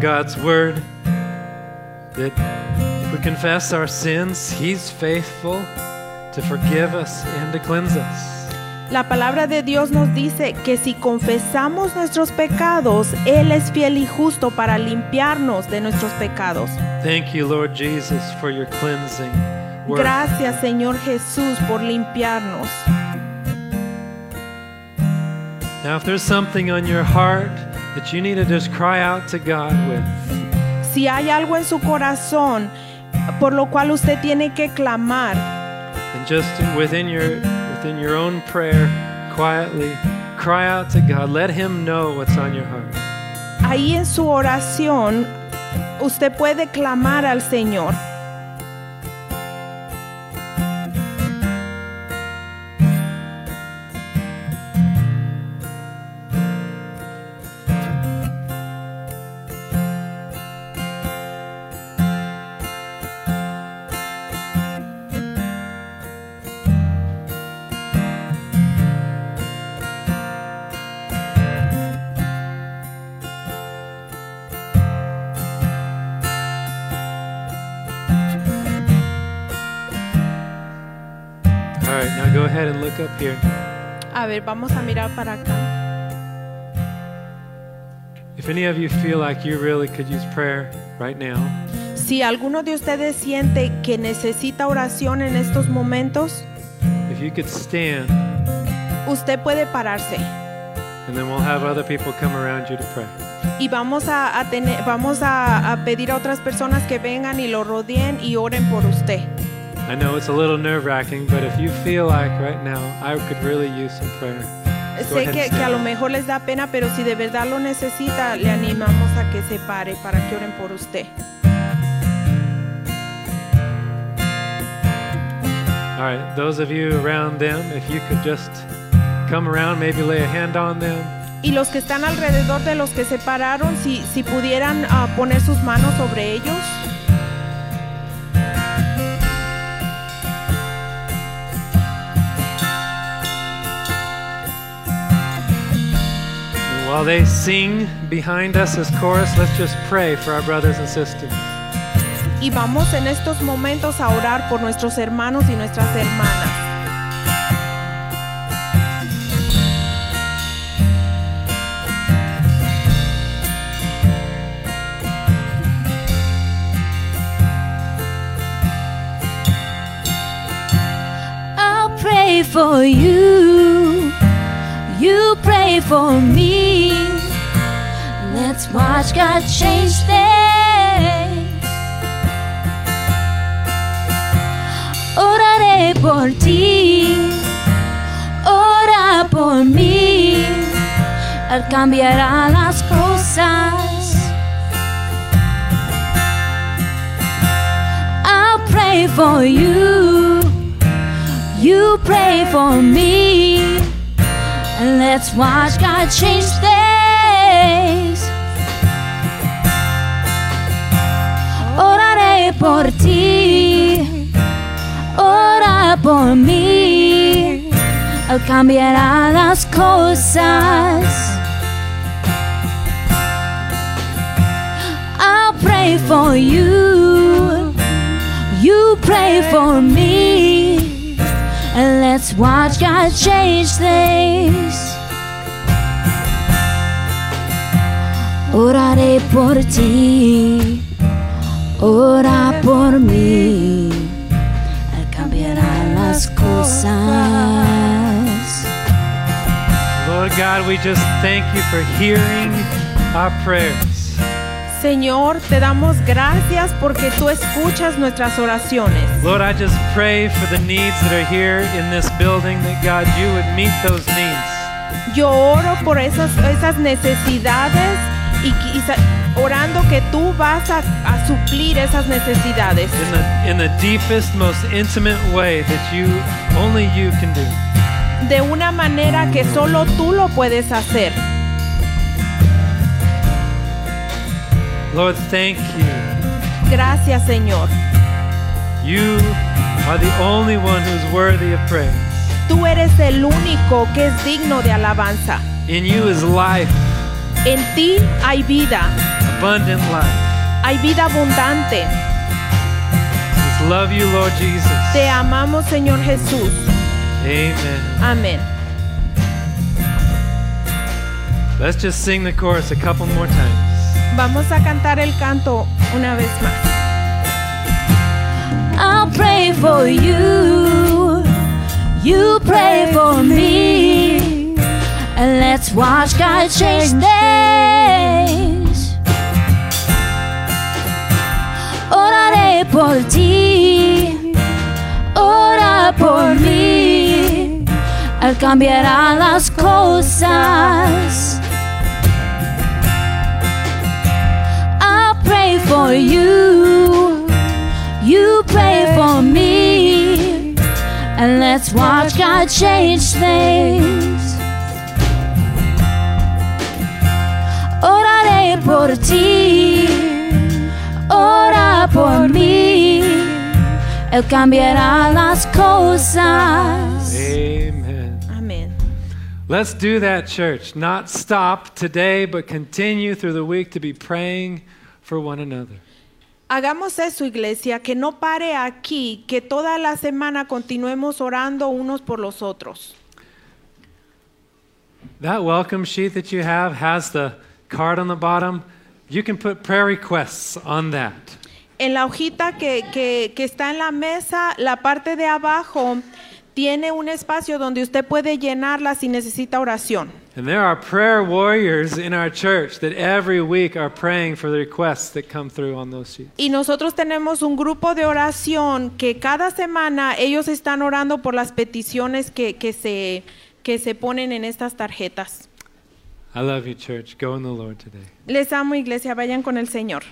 God's word that if we confess our sins, he's faithful to forgive us and to cleanse us. La palabra de Dios nos dice que si confesamos nuestros pecados, él es fiel y justo para limpiarnos de nuestros pecados. Thank you, Lord Jesus, for your cleansing work. Gracias, Señor Jesús, por limpiarnos. Now, if there's something on your heart that you need to just cry out to God with. Si hay algo en su corazón por lo cual usted tiene que clamar. And just within your own prayer, quietly cry out to God. Let Him know what's on your heart. Ahí en su oración, usted puede clamar al Señor. Up here. A ver, vamos a mirar para acá. If any of you feel like you really could use prayer right now, si alguno de ustedes siente que necesita oración en estos momentos, if you could stand, usted puede pararse. And then we'll have other people come around you to pray. Y vamos a pedir a otras personas que vengan y lo rodeen y oren por usted. I know it's a little nerve-wracking, but if you feel like right now, I could really use some prayer. Sé que a lo mejor les da pena, pero si de verdad lo necesita, le animamos a que se pare para que oren por usted. All right, those of you around them, if you could just come around, maybe lay a hand on them. Y los que están alrededor de los que se pararon, si pudieran poner sus manos sobre ellos. While they sing behind us as chorus, let's just pray for our brothers and sisters. Y vamos en estos momentos a orar por nuestros hermanos y nuestras hermanas. I'll pray for you. You pray for me. Let's watch God change things. Oraré por ti. Ora por mí. Él cambiará las cosas. I'll pray for you. You pray for me. And let's watch God change things. Oraré por ti. Ora por mí. Él cambiará las cosas. I'll pray for you. You pray for me. And let's watch God change things. Oraré por ti. Ora por mí. Él cambiará las cosas. Lord God, we just thank you for hearing our prayers. Señor, te damos gracias porque tú escuchas nuestras oraciones. Lord, I just pray for the needs that are here in this building, that God, you would meet those needs. Yo oro por esas necesidades y orando que tú vas a suplir esas necesidades. In the deepest, most intimate way that you, only you can do. De una manera que solo tú lo puedes hacer. Lord, thank you. Gracias, Señor. You are the only one who's worthy of praise. Tú eres el único que es digno de alabanza. In you is life. En ti hay vida. Abundant life. Hay vida abundante. We love you, Lord Jesus. Te amamos, Señor Jesús. Amen. Amen. Let's just sing the chorus a couple more times. Vamos a cantar el canto una vez más. I'll pray for you. You pray for me. And let's watch God change things. Oraré por ti, ora por mí. Él cambiará las cosas. I'll pray for you, you pray for me, and let's watch God change things. Oraré por ti, ora por mí, Él cambiará las cosas. Amen. Amen. Let's do that, church. Not stop today, but continue through the week to be praying for one another. Hagamos eso, iglesia, que no pare aquí, que toda la semana continuemos orando unos por los otros. That welcome sheet that you have has the card on the bottom. You can put prayer requests on that. En la hojita que está en la mesa, la parte de abajo tiene un espacio donde usted puede llenarla si necesita oración. And there are prayer warriors in our church that every week are praying for the requests that come through on those sheets. Y nosotros tenemos un grupo de oración que cada semana ellos están orando por las peticiones que se ponen en estas tarjetas. I love you, church. Go in the Lord today. Les amo, iglesia. Vayan con el Señor.